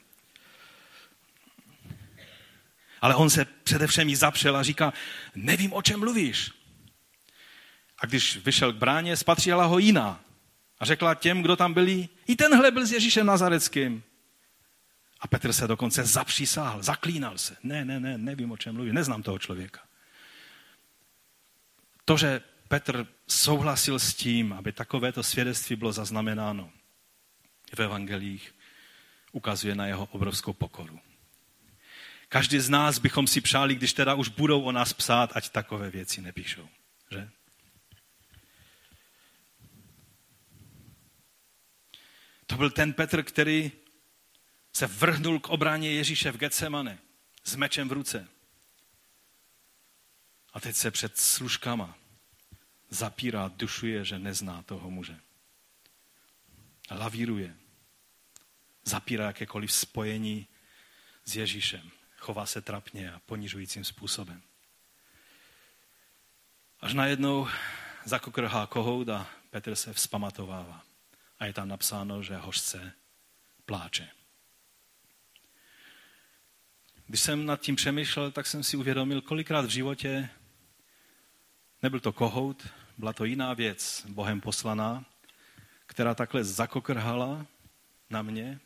Ale on se především jí zapřel a říká, nevím, o čem mluvíš. A když vyšel k bráně, spatřila ho jiná. A řekla těm, kdo tam byli, i tenhle byl s Ježíšem Nazareckým. A Petr se dokonce zapřísáhl, zaklínal se. Ne, ne, ne, nevím, o čem mluví, neznám toho člověka. To, že Petr souhlasil s tím, aby takovéto svědectví bylo zaznamenáno v evangelích, ukazuje na jeho obrovskou pokoru. Každý z nás bychom si přáli, když teda už budou o nás psát, ať takové věci nepíšou, že? To byl ten Petr, který se vrhnul k obraně Ježíše v Getsemane s mečem v ruce. A teď se před služkama zapírá, dušuje, že nezná toho muže. Lavíruje. Zapírá jakékoliv spojení s Ježíšem. Chová se trapně a ponižujícím způsobem. Až najednou zakokrhá kohout a Petr se vzpamatovává. A je tam napsáno, že hořce pláče. Když jsem nad tím přemýšlel, tak jsem si uvědomil, kolikrát v životě nebyl to kohout, byla to jiná věc, Bohem poslaná, která takhle zakokrhala na mě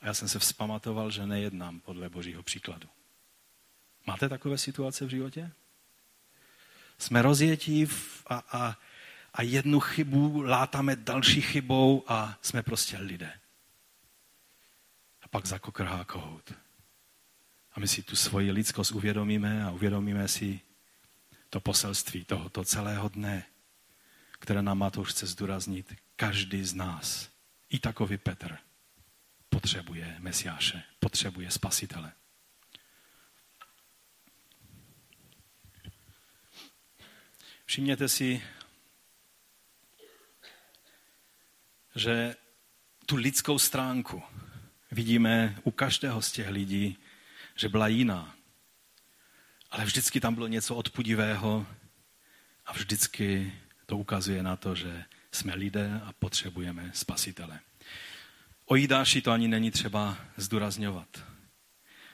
a já jsem se vzpamatoval, že nejednám podle Božího příkladu. Máte takové situace v životě? Jsme rozjetí a, a, a jednu chybu látáme další chybou a jsme prostě lidé. A pak zakokrhá kohout. A my si tu svoji lidskost uvědomíme a uvědomíme si to poselství tohoto celého dne, které nám Matouš chce zdůraznit. Každý z nás, i takový Petr, potřebuje Mesiáše, potřebuje Spasitele. Všimněte si, že tu lidskou stránku vidíme u každého z těch lidí, že byla jiná. Ale vždycky tam bylo něco odpudivého a vždycky to ukazuje na to, že jsme lidé a potřebujeme Spasitele. O Jidáši to ani není třeba zdůrazňovat.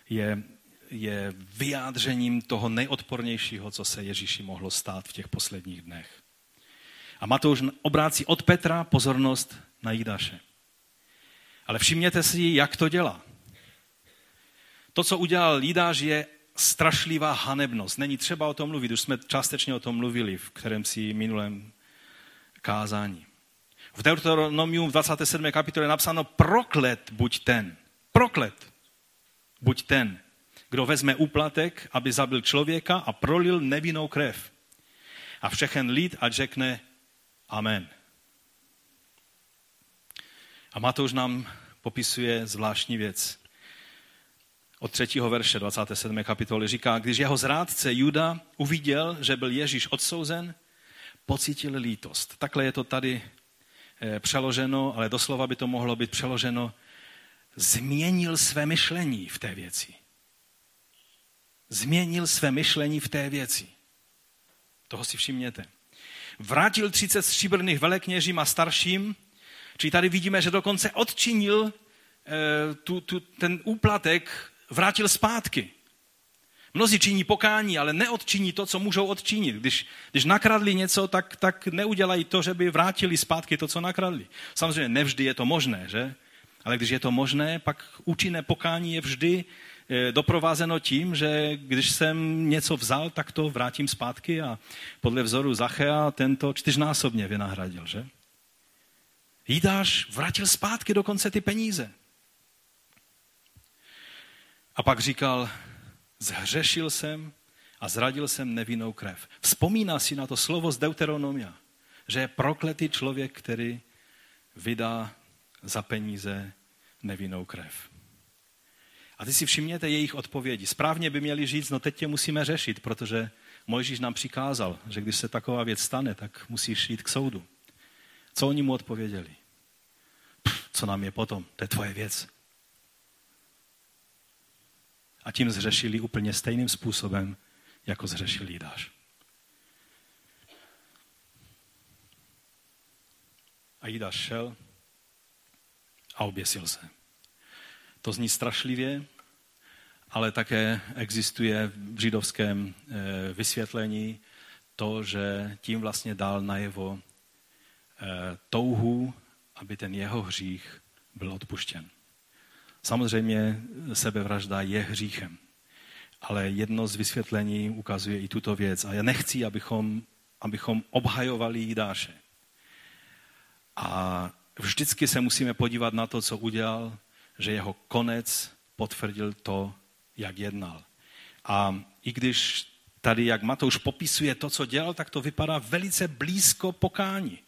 Je, je vyjádřením toho nejodpornějšího, co se Ježíši mohlo stát v těch posledních dnech. A Matouš obrácí od Petra pozornost na Jidáše. Ale všimněte si, jak to dělá. To, co udělal Jidáš, je strašlivá hanebnost. Není třeba o tom mluvit, už jsme částečně o tom mluvili v kterém si minulém kázání. V Deuteronomiu v dvacáté sedmé kapitole je napsáno: proklet buď ten, proklet buď ten, kdo vezme úplatek, aby zabil člověka a prolil nevinnou krev. A všechen lid ať řekne amen. A Matouš nám popisuje zvláštní věc. Od třetího verše dvacáté sedmé kapitoly říká: když jeho zrádce Juda uviděl, že byl Ježíš odsouzen, pocítil lítost. Takhle je to tady přeloženo, ale doslova by to mohlo být přeloženo: změnil své myšlení v té věci. Změnil své myšlení v té věci. Toho si všimněte. Vrátil třicet stříbrných velekněžím a starším, čili tady vidíme, že dokonce odčinil eh, tu, tu, ten úplatek, vrátil zpátky. Mnozí činí pokání, ale neodčiní to, co můžou odčinit. Když, když nakradli něco, tak, tak neudělají to, že by vrátili zpátky to, co nakradli. Samozřejmě nevždy je to možné, že? Ale když je to možné, pak účinné pokání je vždy doprovázeno tím, že když jsem něco vzal, tak to vrátím zpátky a podle vzoru Zachea tento čtyřnásobně vynahradil, že? Jidáš vrátil zpátky dokonce ty peníze. A pak říkal: zhřešil jsem a zradil jsem nevinnou krev. Vzpomíná si na to slovo z Deuteronomia, že je prokletý člověk, který vydá za peníze nevinnou krev. A ty si všimněte jejich odpovědi. Správně by měli říct: no teď tě musíme řešit, protože Mojžíš nám přikázal, že když se taková věc stane, tak musíš jít k soudu. Co oni mu odpověděli? Pff, co nám je potom? To je tvoje věc. A tím zřešili úplně stejným způsobem, jako zřešil Jidáš. A Jidáš šel a oběsil se. To zní strašlivě, ale také existuje v židovském vysvětlení to, že tím vlastně dal najevo touhu, aby ten jeho hřích byl odpuštěn. Samozřejmě sebevražda je hříchem, ale jedno z vysvětlení ukazuje i tuto věc. A já nechci, abychom, abychom obhajovali Jidáše. A vždycky se musíme podívat na to, co udělal, že jeho konec potvrdil to, jak jednal. A i když tady, jak Matouš popisuje to, co dělal, tak to vypadá velice blízko pokání.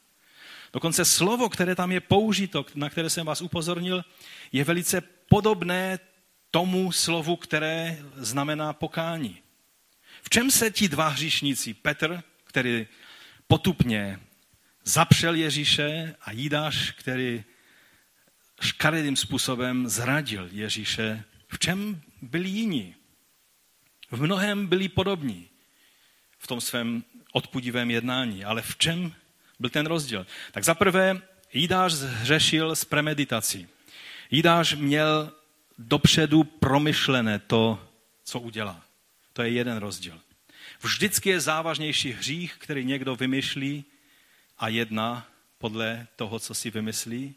Dokonce slovo, které tam je použito, na které jsem vás upozornil, je velice podobné tomu slovu, které znamená pokání. V čem se ti dva hříšníci, Petr, který potupně zapřel Ježíše, a Jidáš, který škaredým způsobem zradil Ježíše, v čem byli jiní? V mnohem byli podobní v tom svém odpudivém jednání, ale v čem byl ten rozdíl? Tak zaprvé Jidáš zhřešil s premeditací. Jidáš měl dopředu promyšlené to, co udělá. To je jeden rozdíl. Vždycky je závažnější hřích, který někdo vymyslí a jedná podle toho, co si vymyslí,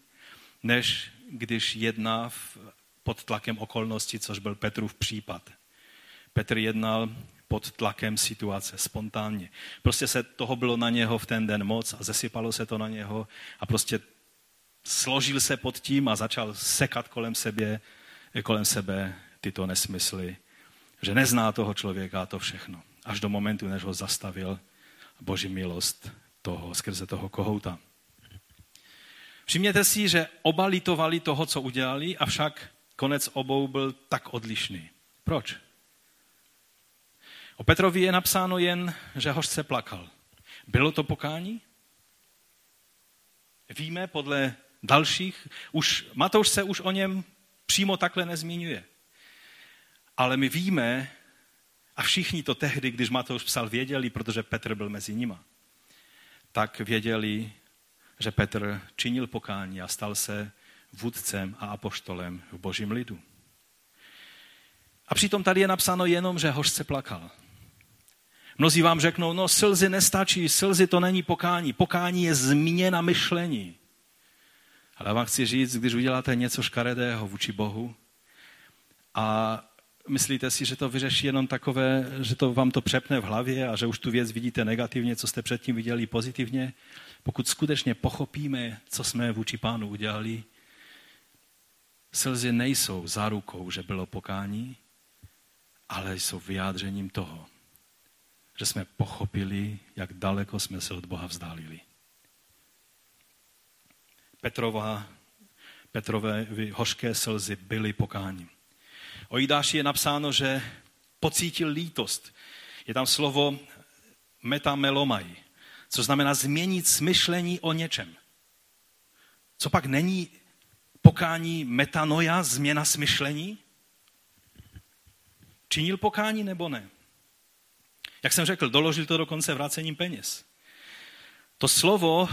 než když jedná pod tlakem okolností, což byl Petrův případ. Petr jednal pod tlakem situace, spontánně. Prostě se toho bylo na něho v ten den moc a zesypalo se to na něho a prostě složil se pod tím a začal sekat kolem sebe, kolem sebe tyto nesmysly, že nezná toho člověka a to všechno. Až do momentu, než ho zastavil Boží milost toho, skrze toho kohouta. Všimněte si, že oba litovali toho, co udělali, avšak konec obou byl tak odlišný. Proč? O Petrovi je napsáno jen, že hořce plakal. Bylo to pokání? Víme podle dalších, už Matouš se už o něm přímo takhle nezmiňuje. Ale my víme, a všichni to tehdy, když Matouš psal, věděli, protože Petr byl mezi nima, tak věděli, že Petr činil pokání a stal se vůdcem a apoštolem v Božím lidu. A přitom tady je napsáno jenom, že hořce plakal. Mnozí vám řeknou, no slzy nestačí, slzy to není pokání, pokání je změna myšlení. Ale vám chci říct, když uděláte něco škaredého vůči Bohu a myslíte si, že to vyřeší jenom takové, že to vám to přepne v hlavě a že už tu věc vidíte negativně, co jste předtím viděli pozitivně, pokud skutečně pochopíme, co jsme vůči Pánu udělali, slzy nejsou zárukou, že bylo pokání, ale jsou vyjádřením toho, že jsme pochopili, jak daleko jsme se od Boha vzdálili. Petrova, Petrové hořké slzy byly pokáním. O Jidáši je napsáno, že pocítil lítost. Je tam slovo metamelomai, co znamená změnit smyšlení o něčem. Co pak není pokání metanoia, změna smyšlení? Činil pokání nebo ne? Jak jsem řekl, doložil to dokonce vrácením peněz. To slovo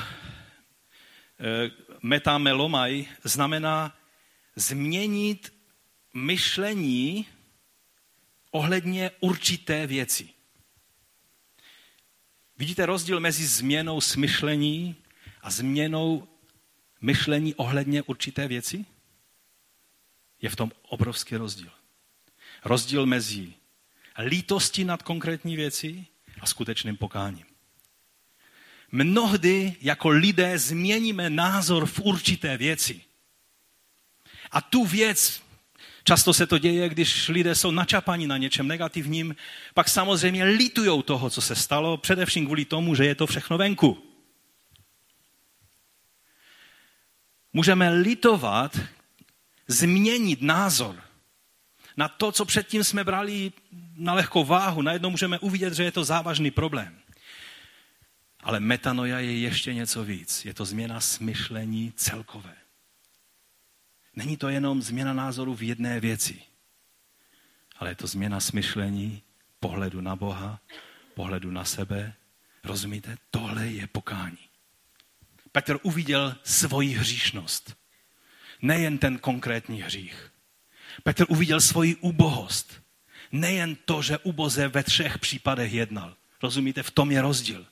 metamelomai znamená změnit myšlení ohledně určité věci. Vidíte rozdíl mezi změnou smyšlení a změnou myšlení ohledně určité věci? Je v tom obrovský rozdíl. Rozdíl mezi lítostí nad konkrétní věci a skutečným pokáním. Mnohdy jako lidé změníme názor v určité věci. A tu věc, často se to děje, když lidé jsou načapani na něčem negativním, pak samozřejmě litujou toho, co se stalo, především kvůli tomu, že je to všechno venku. Můžeme litovat, změnit názor na to, co předtím jsme brali na lehkou váhu. Najednou můžeme uvidět, že je to závažný problém. Ale metanoia je ještě něco víc. Je to změna smyšlení celkové. Není to jenom změna názoru v jedné věci, ale je to změna smyšlení, pohledu na Boha, pohledu na sebe. Rozumíte? Tohle je pokání. Petr uviděl svoji hříšnost. Nejen ten konkrétní hřích. Petr uviděl svoji ubohost. Nejen to, že uboze ve třech případech jednal. Rozumíte? V tom je rozdíl.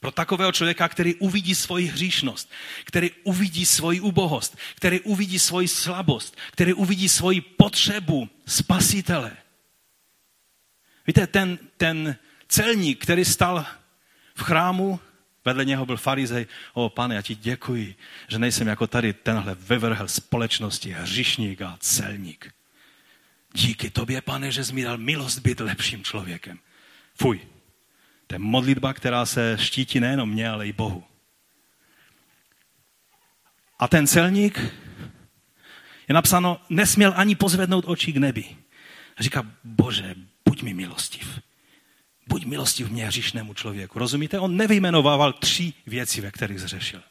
Pro takového člověka, který uvidí svoji hříšnost, který uvidí svoji ubohost, který uvidí svoji slabost, který uvidí svoji potřebu spasitele. Víte, ten, ten celník, který stál v chrámu, vedle něho byl farizej. O Pane, já ti děkuji, že nejsem jako tady tenhle vyvrhl společnosti hříšník a celník. Díky tobě, pane, že jsi mi dal milost být lepším člověkem. Fuj. To je modlitba, která se štítí nejenom mě, ale i Bohu. A ten celník, je napsáno, nesměl ani pozvednout oči k nebi. A říká, Bože, buď mi milostiv. Buď milostiv mě, hříšnému člověku. Rozumíte? On nevyjmenovával tři věci, ve kterých zřešil.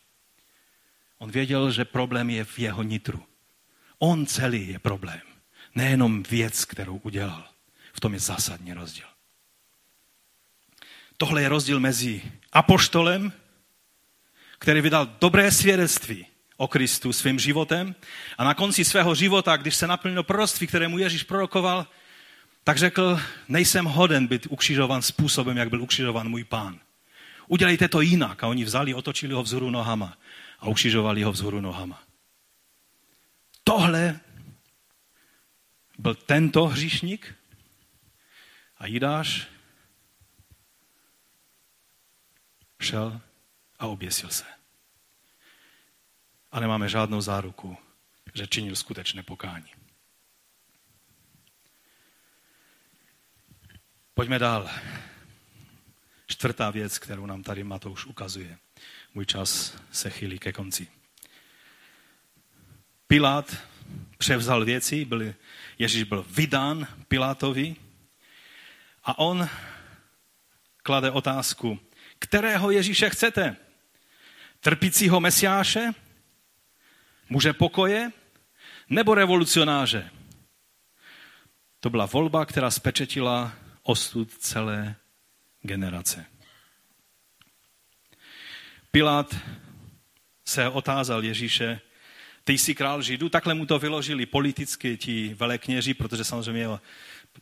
On věděl, že problém je v jeho nitru. On celý je problém. Nejenom věc, kterou udělal. V tom je zásadní rozdíl. Tohle je rozdíl mezi apoštolem, který vydal dobré svědectví o Kristu svým životem a na konci svého života, když se naplnilo proroctví, které mu Ježíš prorokoval, tak řekl, nejsem hoden být ukřižovan způsobem, jak byl ukřižovan můj pán. Udělejte to jinak. A oni vzali, otočili ho vzhůru nohama a ukřižovali ho vzhůru nohama. Tohle byl tento hříšník a Jidáš šel a oběsil se. A nemáme žádnou záruku, že činil skutečné pokání. Pojďme dál. Čtvrtá věc, kterou nám tady Matouš ukazuje. Můj čas se chýlí ke konci. Pilát převzal věci, byl, Ježíš byl vydán Pilátovi a on klade otázku, kterého Ježíše chcete? Trpícího mesiáše? Muže pokoje? Nebo revolucionáře? To byla volba, která spečetila osud celé generace. Pilát se otázal Ježíše, ty jsi král Židů, takhle mu to vyložili politicky ti velekněži, protože samozřejmě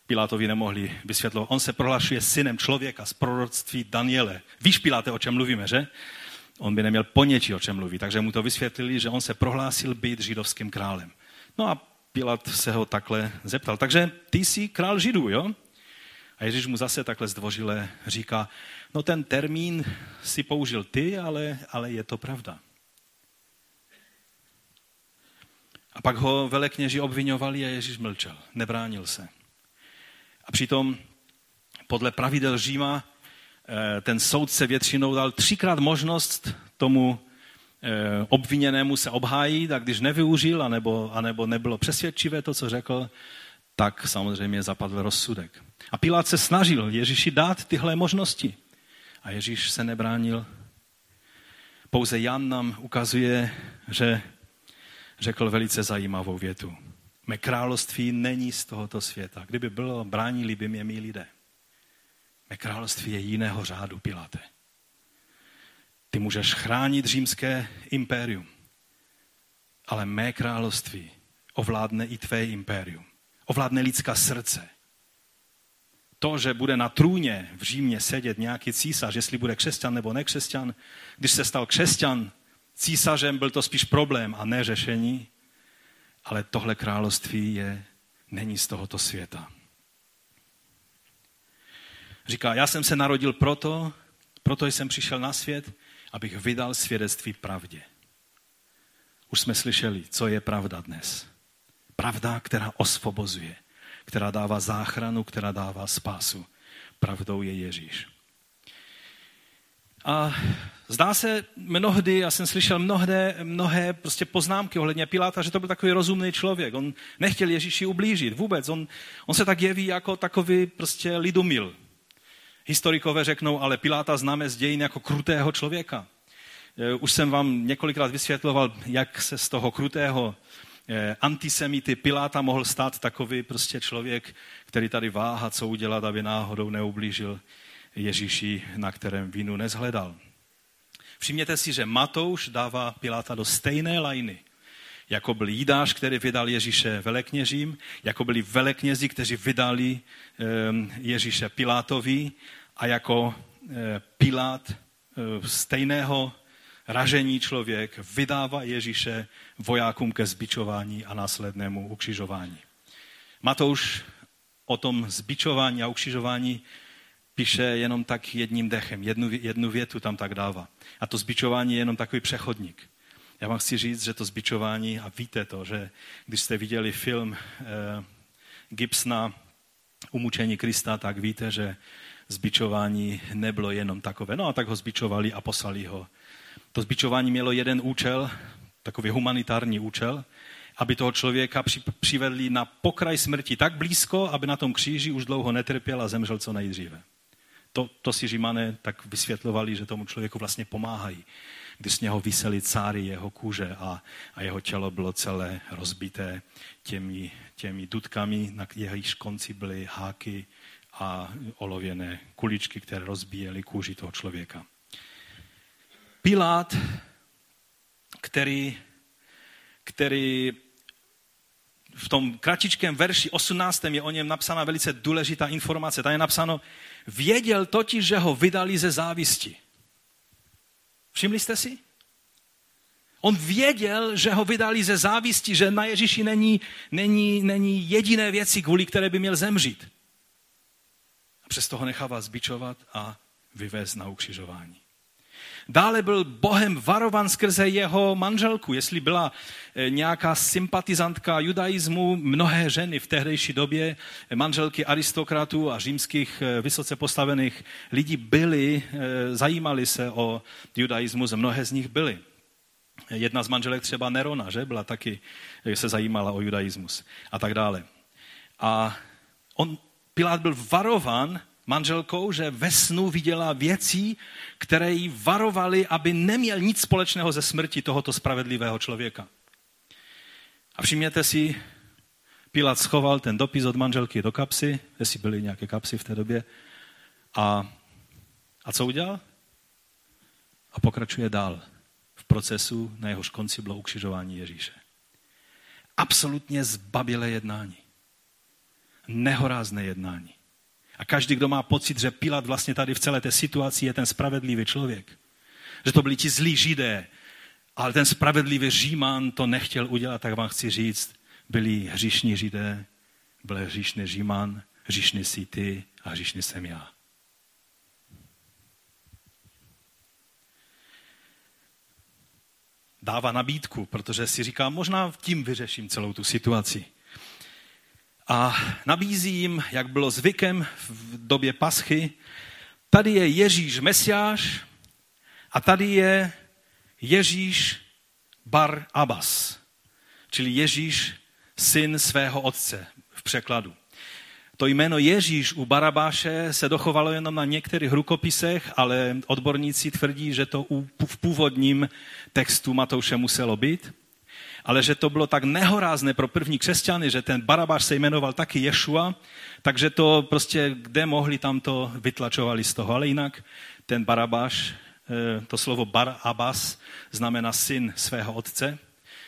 Pilátovi nemohli vysvětlovat. On se prohlašuje synem člověka z proroctví Daniele. Víš, Piláte, o čem mluvíme, že? On by neměl ponětí, o čem mluví, takže mu to vysvětlili, že on se prohlásil být židovským králem. No a Pilát se ho takhle zeptal. Takže ty jsi král Židů, jo? A Ježíš mu zase takhle zdvořile říká, no ten termín si použil ty, ale, ale je to pravda. A pak ho velekněži obviňovali a Ježíš mlčel, nebránil se. A přitom podle pravidel Říma ten soudce většinou dal třikrát možnost tomu obviněnému se obhájit a když nevyužil, anebo, anebo nebylo přesvědčivé to, co řekl, tak samozřejmě zapadl rozsudek. A Pilát se snažil Ježíši dát tyhle možnosti. A Ježíš se nebránil. Pouze Jan nám ukazuje, že řekl velice zajímavou větu. Mé království není z tohoto světa. Kdyby bylo, bránili by mě mí lidé. Mé království je jiného řádu, Piláte. Ty můžeš chránit římské impérium, ale mé království ovládne i tvé impérium. Ovládne lidská srdce. To, že bude na trůně v Římě sedět nějaký císař, jestli bude křesťan nebo nekřesťan, když se stal křesťan císařem, byl to spíš problém a ne řešení, ale tohle království je, není z tohoto světa. Říká, já jsem se narodil proto, proto jsem přišel na svět, abych vydal svědectví pravdě. Už jsme slyšeli, co je pravda dnes. Pravda, která osvobozuje, která dává záchranu, která dává spásu. Pravdou je Ježíš. A zdá se mnohdy, já jsem slyšel mnohé, mnohé prostě poznámky ohledně Piláta, že to byl takový rozumný člověk. On nechtěl Ježíši ublížit vůbec. On, on se tak jeví jako takový prostě lidumil. Historikové řeknou, ale Piláta známe z dějin jako krutého člověka. Už jsem vám několikrát vysvětloval, jak se z toho krutého antisemity Piláta mohl stát takový prostě člověk, který tady váhá, co udělat, aby náhodou neublížil Ježíši, na kterém vinu nezhledal. Všimněte si, že Matouš dává Piláta do stejné lajny, jako byl Jidáš, který vydal Ježíše velekněžím, jako byli veleknězi, kteří vydali Ježíše Pilátovi a jako Pilát stejného ražený člověk vydává Ježíše vojákům ke zbičování a následnému ukřižování. Matouš o tom zbičování a ukřižování píše jenom tak jedním dechem, jednu, jednu větu tam tak dává. A to zbičování je jenom takový přechodník. Já vám chci říct, že to zbičování, a víte to, že když jste viděli film eh, Gibsona Umučení Krista, tak víte, že zbičování nebylo jenom takové. No a tak ho zbičovali a poslali ho. To zbičování mělo jeden účel, takový humanitární účel, aby toho člověka přivedli na pokraj smrti tak blízko, aby na tom kříži už dlouho netrpěl a zemřel co nejdříve. To, to si Římané tak vysvětlovali, že tomu člověku vlastně pomáhají, když z něho visely cáry jeho kůže a, a jeho tělo bylo celé rozbité těmi, těmi dudkami, na jejichž konci byly háky a olověné kuličky, které rozbíjely kůži toho člověka. Pilát, který, který v tom kratičkém verši osmnáctém je o něm napsána velice důležitá informace. Tam je napsáno, věděl totiž, že ho vydali ze závisti. Všimli jste si? On věděl, že ho vydali ze závisti, že na Ježíši není, není, není jediné věci, kvůli které by měl zemřít. A přesto ho nechává zbičovat a vyvést na ukřižování. Dále byl Bohem varovan skrze jeho manželku. Jestli byla nějaká sympatizantka judaismu, mnohé ženy v tehdejší době, manželky aristokratů a římských vysoce postavených lidí byly, zajímali se o judaismus, mnohé z nich byly. Jedna z manželek třeba Nerona, že? Byla taky, se zajímala o judaismus a tak dále. A on, Pilát, byl varovan manželkou, že ve snu viděla věci, které jí varovaly, aby neměl nic společného ze smrti tohoto spravedlivého člověka. A všimněte si, Pilát schoval ten dopis od manželky do kapsy, jestli byly nějaké kapsy v té době. A, a co udělal? A pokračuje dál v procesu, na jehož konci bylo ukřižování Ježíše. Absolutně zbabělé jednání. Nehorázné jednání. A každý, kdo má pocit, že Pilát vlastně tady v celé té situaci je ten spravedlivý člověk, že to byli ti zlí Židé, ale ten spravedlivý Říman to nechtěl udělat, tak vám chci říct, byli hříšní Židé, byl hříšný Říman, hříšný jsi ty a hříšný jsem já. Dává nabídku, protože si říká, možná tím vyřeším celou tu situaci. A nabízí jim, jak bylo zvykem v době paschy, tady je Ježíš Mesiáš a tady je Ježíš Barabás, čili Ježíš syn svého otce v překladu. To jméno Ježíš u Barabáše se dochovalo jenom na některých rukopisech, ale odborníci tvrdí, že to v původním textu Matouše muselo být. Ale že to bylo tak nehorázné pro první křesťany, že ten Barabáš se jmenoval taky Ješua, takže to prostě, kde mohli, tam to vytlačovali z toho. Ale jinak ten Barabáš, to slovo Barabás znamená syn svého otce.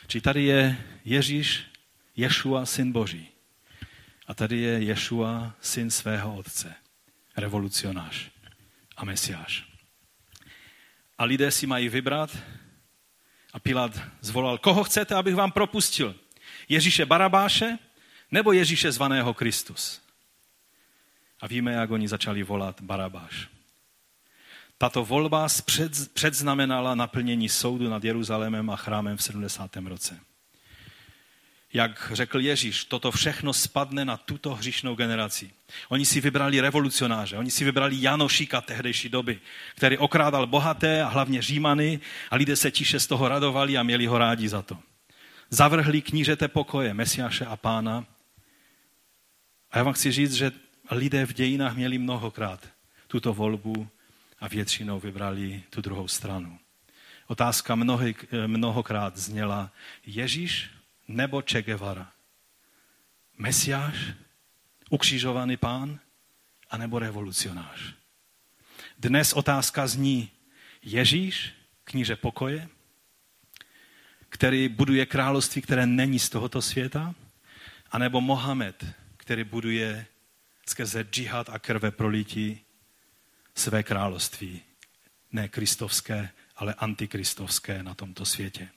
Čili tady je Ježíš, Ješua, syn Boží. A tady je Ješua, syn svého otce. Revolucionář a mesiáš. A lidé si mají vybrat. A Pilát zvolal, koho chcete, abych vám propustil? Ježíše Barabáše nebo Ježíše zvaného Kristus? A víme, jak oni začali volat Barabáš. Tato volba předznamenala naplnění soudu nad Jeruzalémem a chrámem v sedmdesátém roce. Jak řekl Ježíš, toto všechno spadne na tuto hříšnou generaci. Oni si vybrali revolucionáře, oni si vybrali Janošíka tehdejší doby, který okrádal bohaté a hlavně Římany a lidé se tiše z toho radovali a měli ho rádi za to. Zavrhli knížete pokoje, Mesiáše a Pána. A já vám chci říct, že lidé v dějinách měli mnohokrát tuto volbu a většinou vybrali tu druhou stranu. Otázka mnohokrát zněla Ježíš nebo Che Guevara. Mesiáš, ukřižovaný pán, anebo revolucionář. Dnes otázka zní Ježíš, kníže pokoje, který buduje království, které není z tohoto světa, anebo Mohamed, který buduje skrze džihad a krve prolití své království, ne kristovské, ale antikristovské na tomto světě.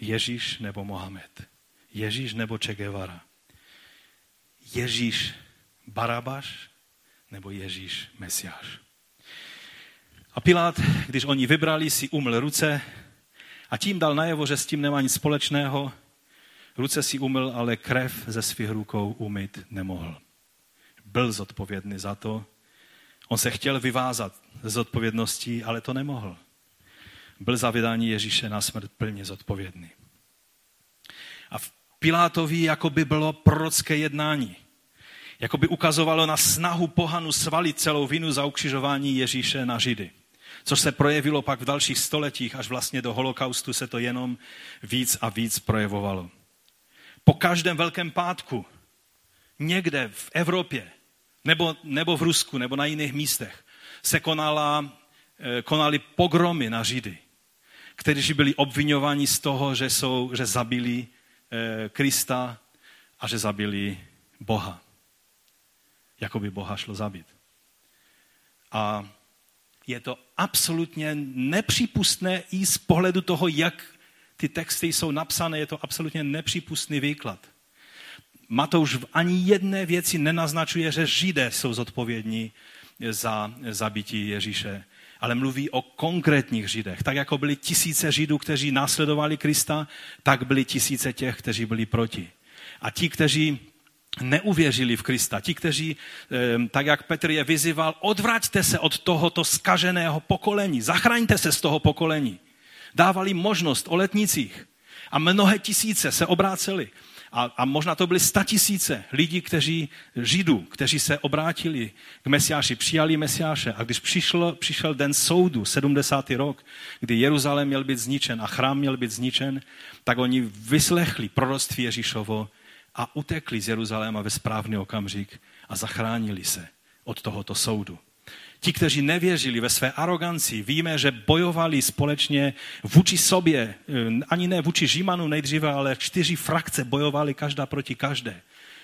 Ježíš nebo Mohamed. Ježíš nebo Che Guevara. Ježíš Barabáš nebo Ježíš Mesiáš. A Pilát, když oni vybrali, si umyl ruce a tím dal najevo, že s tím nemá nic společného Ruce si umyl, ale krev ze svých rukou umyt nemohl. Byl zodpovědný za to. On se chtěl vyvázat z odpovědností, ale to nemohl. Byl za vydání Ježíše na smrt plně zodpovědný. A v Pilátovi jakoby bylo prorocké jednání. Jakoby ukazovalo na snahu pohanu svalit celou vinu za ukřižování Ježíše na Židy. Což se projevilo pak v dalších stoletích, až vlastně do holokaustu se to jenom víc a víc projevovalo. Po každém Velkém pátku, někde v Evropě, nebo, nebo v Rusku, nebo na jiných místech, se konala, konaly pogromy na Židy, kteří byli obvinováni z toho, že, jsou, že zabili Krista a že zabili Boha. Jakoby Boha šlo zabít. A je to absolutně nepřípustné i z pohledu toho, jak ty texty jsou napsané, je to absolutně nepřípustný výklad. Matouš v ani jedné věci nenaznačuje, že Židé jsou zodpovědní za zabití Ježíše, ale mluví o konkrétních Židech. Tak jako byly tisíce Židů, kteří následovali Krista, tak byly tisíce těch, kteří byli proti. A ti, kteří neuvěřili v Krista, ti, kteří, tak jak Petr je vyzýval, odvraťte se od tohoto zkaženého pokolení, zachraňte se z toho pokolení. Dávali možnost o letnicích a mnohé tisíce se obráceli. A, a možná to byly statisíce lidí, kteří, Židů, kteří se obrátili k Mesiáši, přijali Mesiáše. A když přišlo, přišel den soudu, sedmdesátý rok, kdy Jeruzalém měl být zničen a chrám měl být zničen, tak oni vyslechli proroctví Ježíšovo a utekli z Jeruzaléma ve správný okamžik a zachránili se od tohoto soudu. Ti, kteří nevěřili ve své aroganci, víme, že bojovali společně vůči sobě, ani ne vůči Římanům nejdříve, ale čtyři frakce bojovali každá proti každé.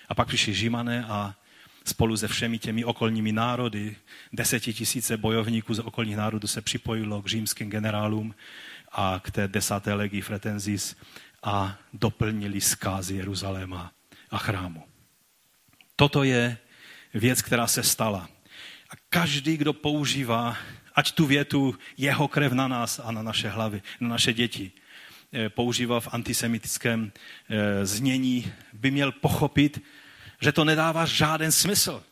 A pak přišli Římané a spolu se všemi těmi okolními národy, desetitisíce bojovníků z okolních národů se připojilo k římským generálům a k té desáté legii Fretensis a doplnili zkázy Jeruzaléma a chrámu. Toto je věc, která se stala. A každý, kdo používá, ať tu větu jeho krev na nás a na naše hlavy, na naše děti, používá v antisemitickém znění, by měl pochopit, že to nedává žádný smysl.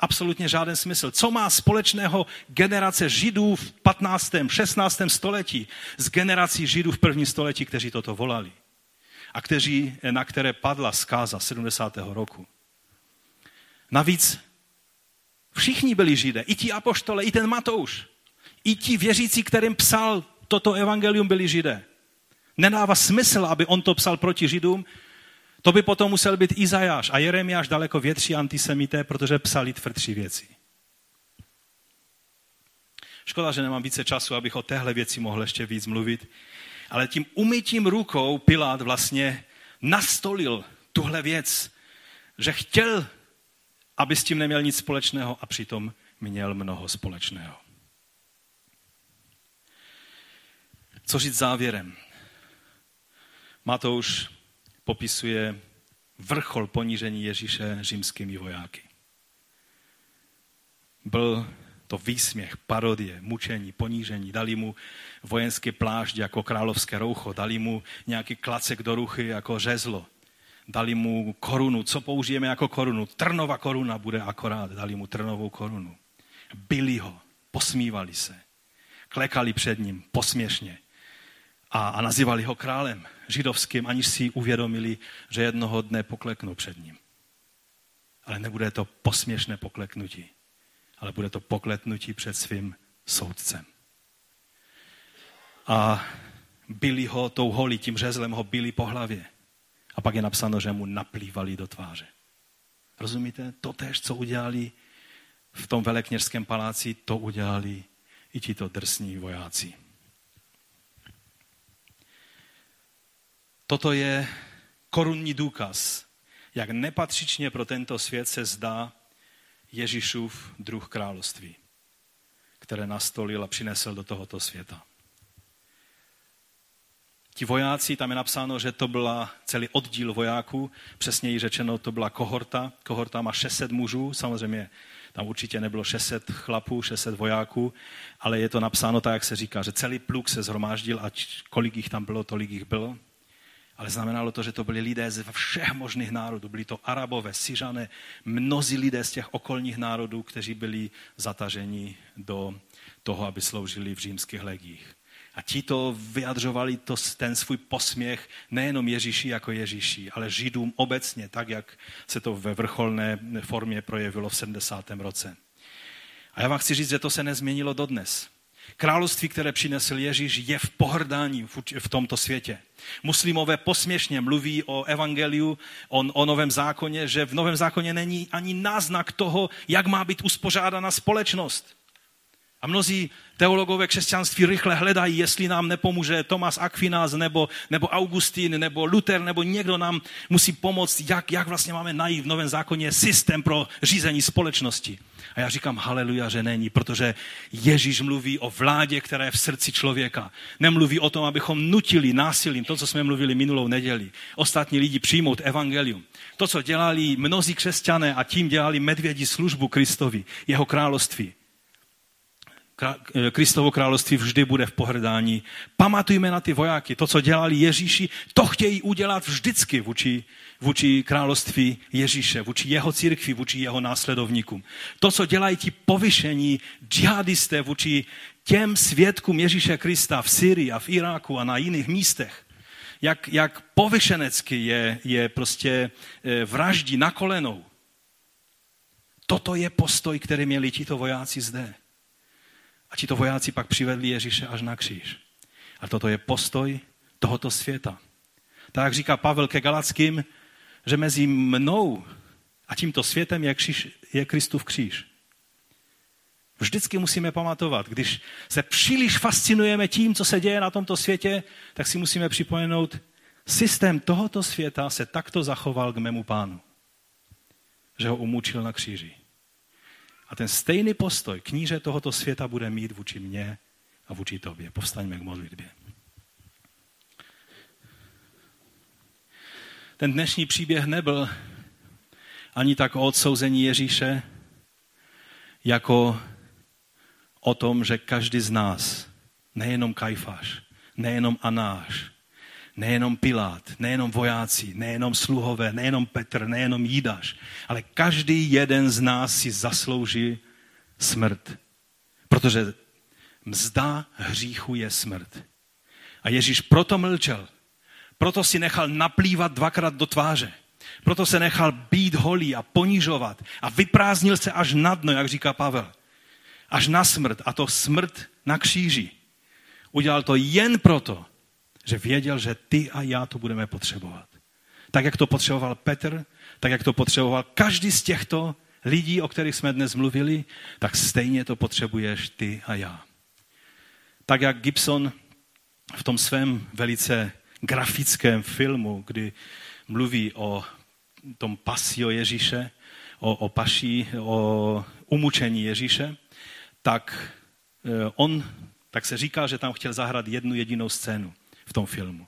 Absolutně žádný smysl. Co má společného generace Židů v patnáctém, šestnáctém století s generací Židů v prvním století, kteří toto volali a kteří, na které padla zkáza sedmdesátého roku. Navíc všichni byli Židé, i ti apoštole, i ten Matouš, i ti věřící, kterým psal toto evangelium, byli Židé. Nedává smysl, aby on to psal proti Židům, to by potom musel být Izajáš a Jeremiáš daleko větší antisemité, protože psali tvrdší věci. Škoda, že nemám více času, abych o téhle věci mohl ještě víc mluvit, ale tím umytím rukou Pilát vlastně nastolil tuhle věc, že chtěl, aby s tím neměl nic společného a přitom měl mnoho společného. Co říct závěrem? Matouš popisuje vrchol ponížení Ježíše římskými vojáky. Byl to výsměch, parodie, mučení, ponížení. Dali mu vojenský plášť jako královské roucho, dali mu nějaký klacek do ruchy jako řezlo, dali mu korunu, co použijeme jako korunu, trnova koruna bude akorát, dali mu trnovou korunu. Bili ho, posmívali se, klekali před ním posměšně a, a nazývali ho králem židovským, aniž si uvědomili, že jednoho dne pokleknou před ním. Ale nebude to posměšné pokleknutí, ale bude to pokleknutí před svým soudcem. A bili ho tou holí, tím řezlem ho bili po hlavě. A pak je napsáno, že mu naplývali do tváře. Rozumíte? Totéž, co udělali v tom velekněžském paláci, to udělali i tito drsní vojáci. Toto je korunní důkaz, jak nepatřičně pro tento svět se zdá Ježíšův druh království, které nastolil a přinesl do tohoto světa. Ti vojáci, tam je napsáno, že to byla celý oddíl vojáků, přesněji řečeno, to byla kohorta. Kohorta má šest set mužů, samozřejmě tam určitě nebylo šest set chlapů, šest set vojáků, ale je to napsáno tak, jak se říká, že celý pluk se zhromáždil a kolik jich tam bylo, tolik jich bylo. Ale znamenalo to, že to byli lidé ze všech možných národů. Byli to Arabové, Syřané, mnozí lidé z těch okolních národů, kteří byli zataženi do toho, aby sloužili v římských legiích. A ti to vyjadřovali to, ten svůj posměch nejenom Ježíši jako Ježíši, ale Židům obecně, tak jak se to ve vrcholné formě projevilo v sedmdesátém roce. A já vám chci říct, že to se nezměnilo dodnes. Království, které přinesl Ježíš, je v pohrdání v tomto světě. Muslimové posměšně mluví o evangeliu, o, o novém zákoně, že v novém zákoně není ani náznak toho, jak má být uspořádána společnost. A mnozí teologové křesťanství rychle hledají, jestli nám nepomůže Thomas Aquinas nebo, nebo Augustin nebo Luther nebo někdo nám musí pomoct, jak, jak vlastně máme najít v novém zákoně systém pro řízení společnosti. A já říkám haleluja, že není, protože Ježíš mluví o vládě, která je v srdci člověka. Nemluví o tom, abychom nutili násilím to, co jsme mluvili minulou neděli. Ostatní lidi přijmout evangelium. To, co dělali mnozí křesťané a tím dělali medvědí službu Kristovi, jeho království. Kristovo království vždy bude v pohrdání. Pamatujme na ty vojáky, to, co dělali Ježíši, to chtějí udělat vždycky vůči, vůči království Ježíše, vůči jeho církvi, vůči jeho následovníkům. To, co dělají ti povyšení džihadisté vůči těm svědkům Ježíše Krista v Syrii a v Iráku a na jiných místech. Jak, jak povyšenecky je, je prostě vraždí na kolenou. Toto je postoj, který měli tito vojáci zde. A tito vojáci pak přivedli Ježíše až na kříž. A toto je postoj tohoto světa. Tak jak říká Pavel ke Galackým, že mezi mnou a tímto světem je, kříž, je Kristův kříž. Vždycky musíme pamatovat, když se příliš fascinujeme tím, co se děje na tomto světě, tak si musíme připomenout, systém tohoto světa se takto zachoval k mému Pánu, že ho umůčil na kříži. A ten stejný postoj kníže tohoto světa bude mít vůči mně a vůči tobě. Povstaňme k modlitbě. Ten dnešní příběh nebyl ani tak o odsouzení Ježíše, jako o tom, že každý z nás, nejenom Kajfáš, nejenom Anáš, nejenom Pilát, nejenom vojáci, nejenom sluhové, nejenom Petr, nejenom Jidáš, ale každý jeden z nás si zaslouží smrt. Protože mzda hříchu je smrt. A Ježíš proto mlčel, proto si nechal naplývat dvakrát do tváře, proto se nechal být holý a ponižovat a vyprázdnil se až na dno, jak říká Pavel, až na smrt, a to smrt na kříži. Udělal to jen proto, že věděl, že ty a já to budeme potřebovat. Tak, jak to potřeboval Petr, tak, jak to potřeboval každý z těchto lidí, o kterých jsme dnes mluvili, tak stejně to potřebuješ ty a já. Tak, jak Gibson v tom svém velice grafickém filmu, kdy mluví o tom pasio Ježíše, o, o paší, o umučení Ježíše, tak on, tak se říká, že tam chtěl zahrát jednu jedinou scénu v tom filmu,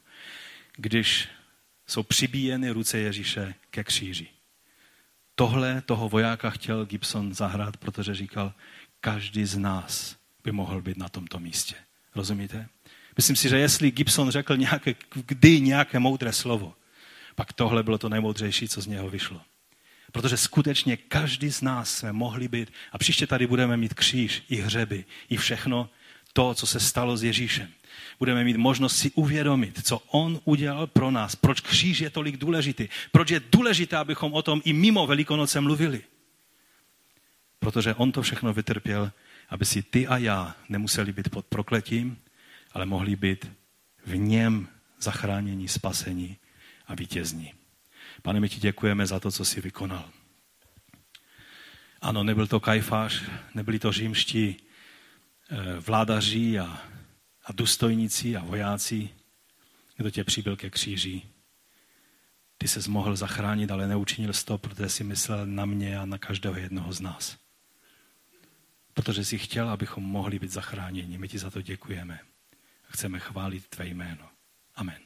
když jsou přibíjeny ruce Ježíše ke kříži. Tohle toho vojáka chtěl Gibson zahrát, protože říkal, každý z nás by mohl být na tomto místě. Rozumíte? Myslím si, že jestli Gibson řekl nějaké, kdy nějaké moudré slovo, pak tohle bylo to nejmoudřejší, co z něho vyšlo. Protože skutečně každý z nás jsme mohli být a příště tady budeme mít kříž, i hřeby, i všechno to, co se stalo s Ježíšem. Budeme mít možnost si uvědomit, co on udělal pro nás, proč kříž je tolik důležitý, proč je důležité, abychom o tom i mimo Velikonoce mluvili. Protože on to všechno vytrpěl, aby si ty a já nemuseli být pod prokletím, ale mohli být v něm zachránění, spasení a vítězní. Pane, my ti děkujeme za to, co jsi vykonal. Ano, nebyl to Kajfáš, nebyli to římští vládaři a a důstojníci a vojáci, kdo tě přibyl ke kříži. Ty ses mohl zachránit, ale neučinil jsi to, protože jsi myslel na mě a na každého jednoho z nás. Protože jsi chtěl, abychom mohli být zachráněni. My ti za to děkujeme. Chceme chválit tvé jméno. Amen.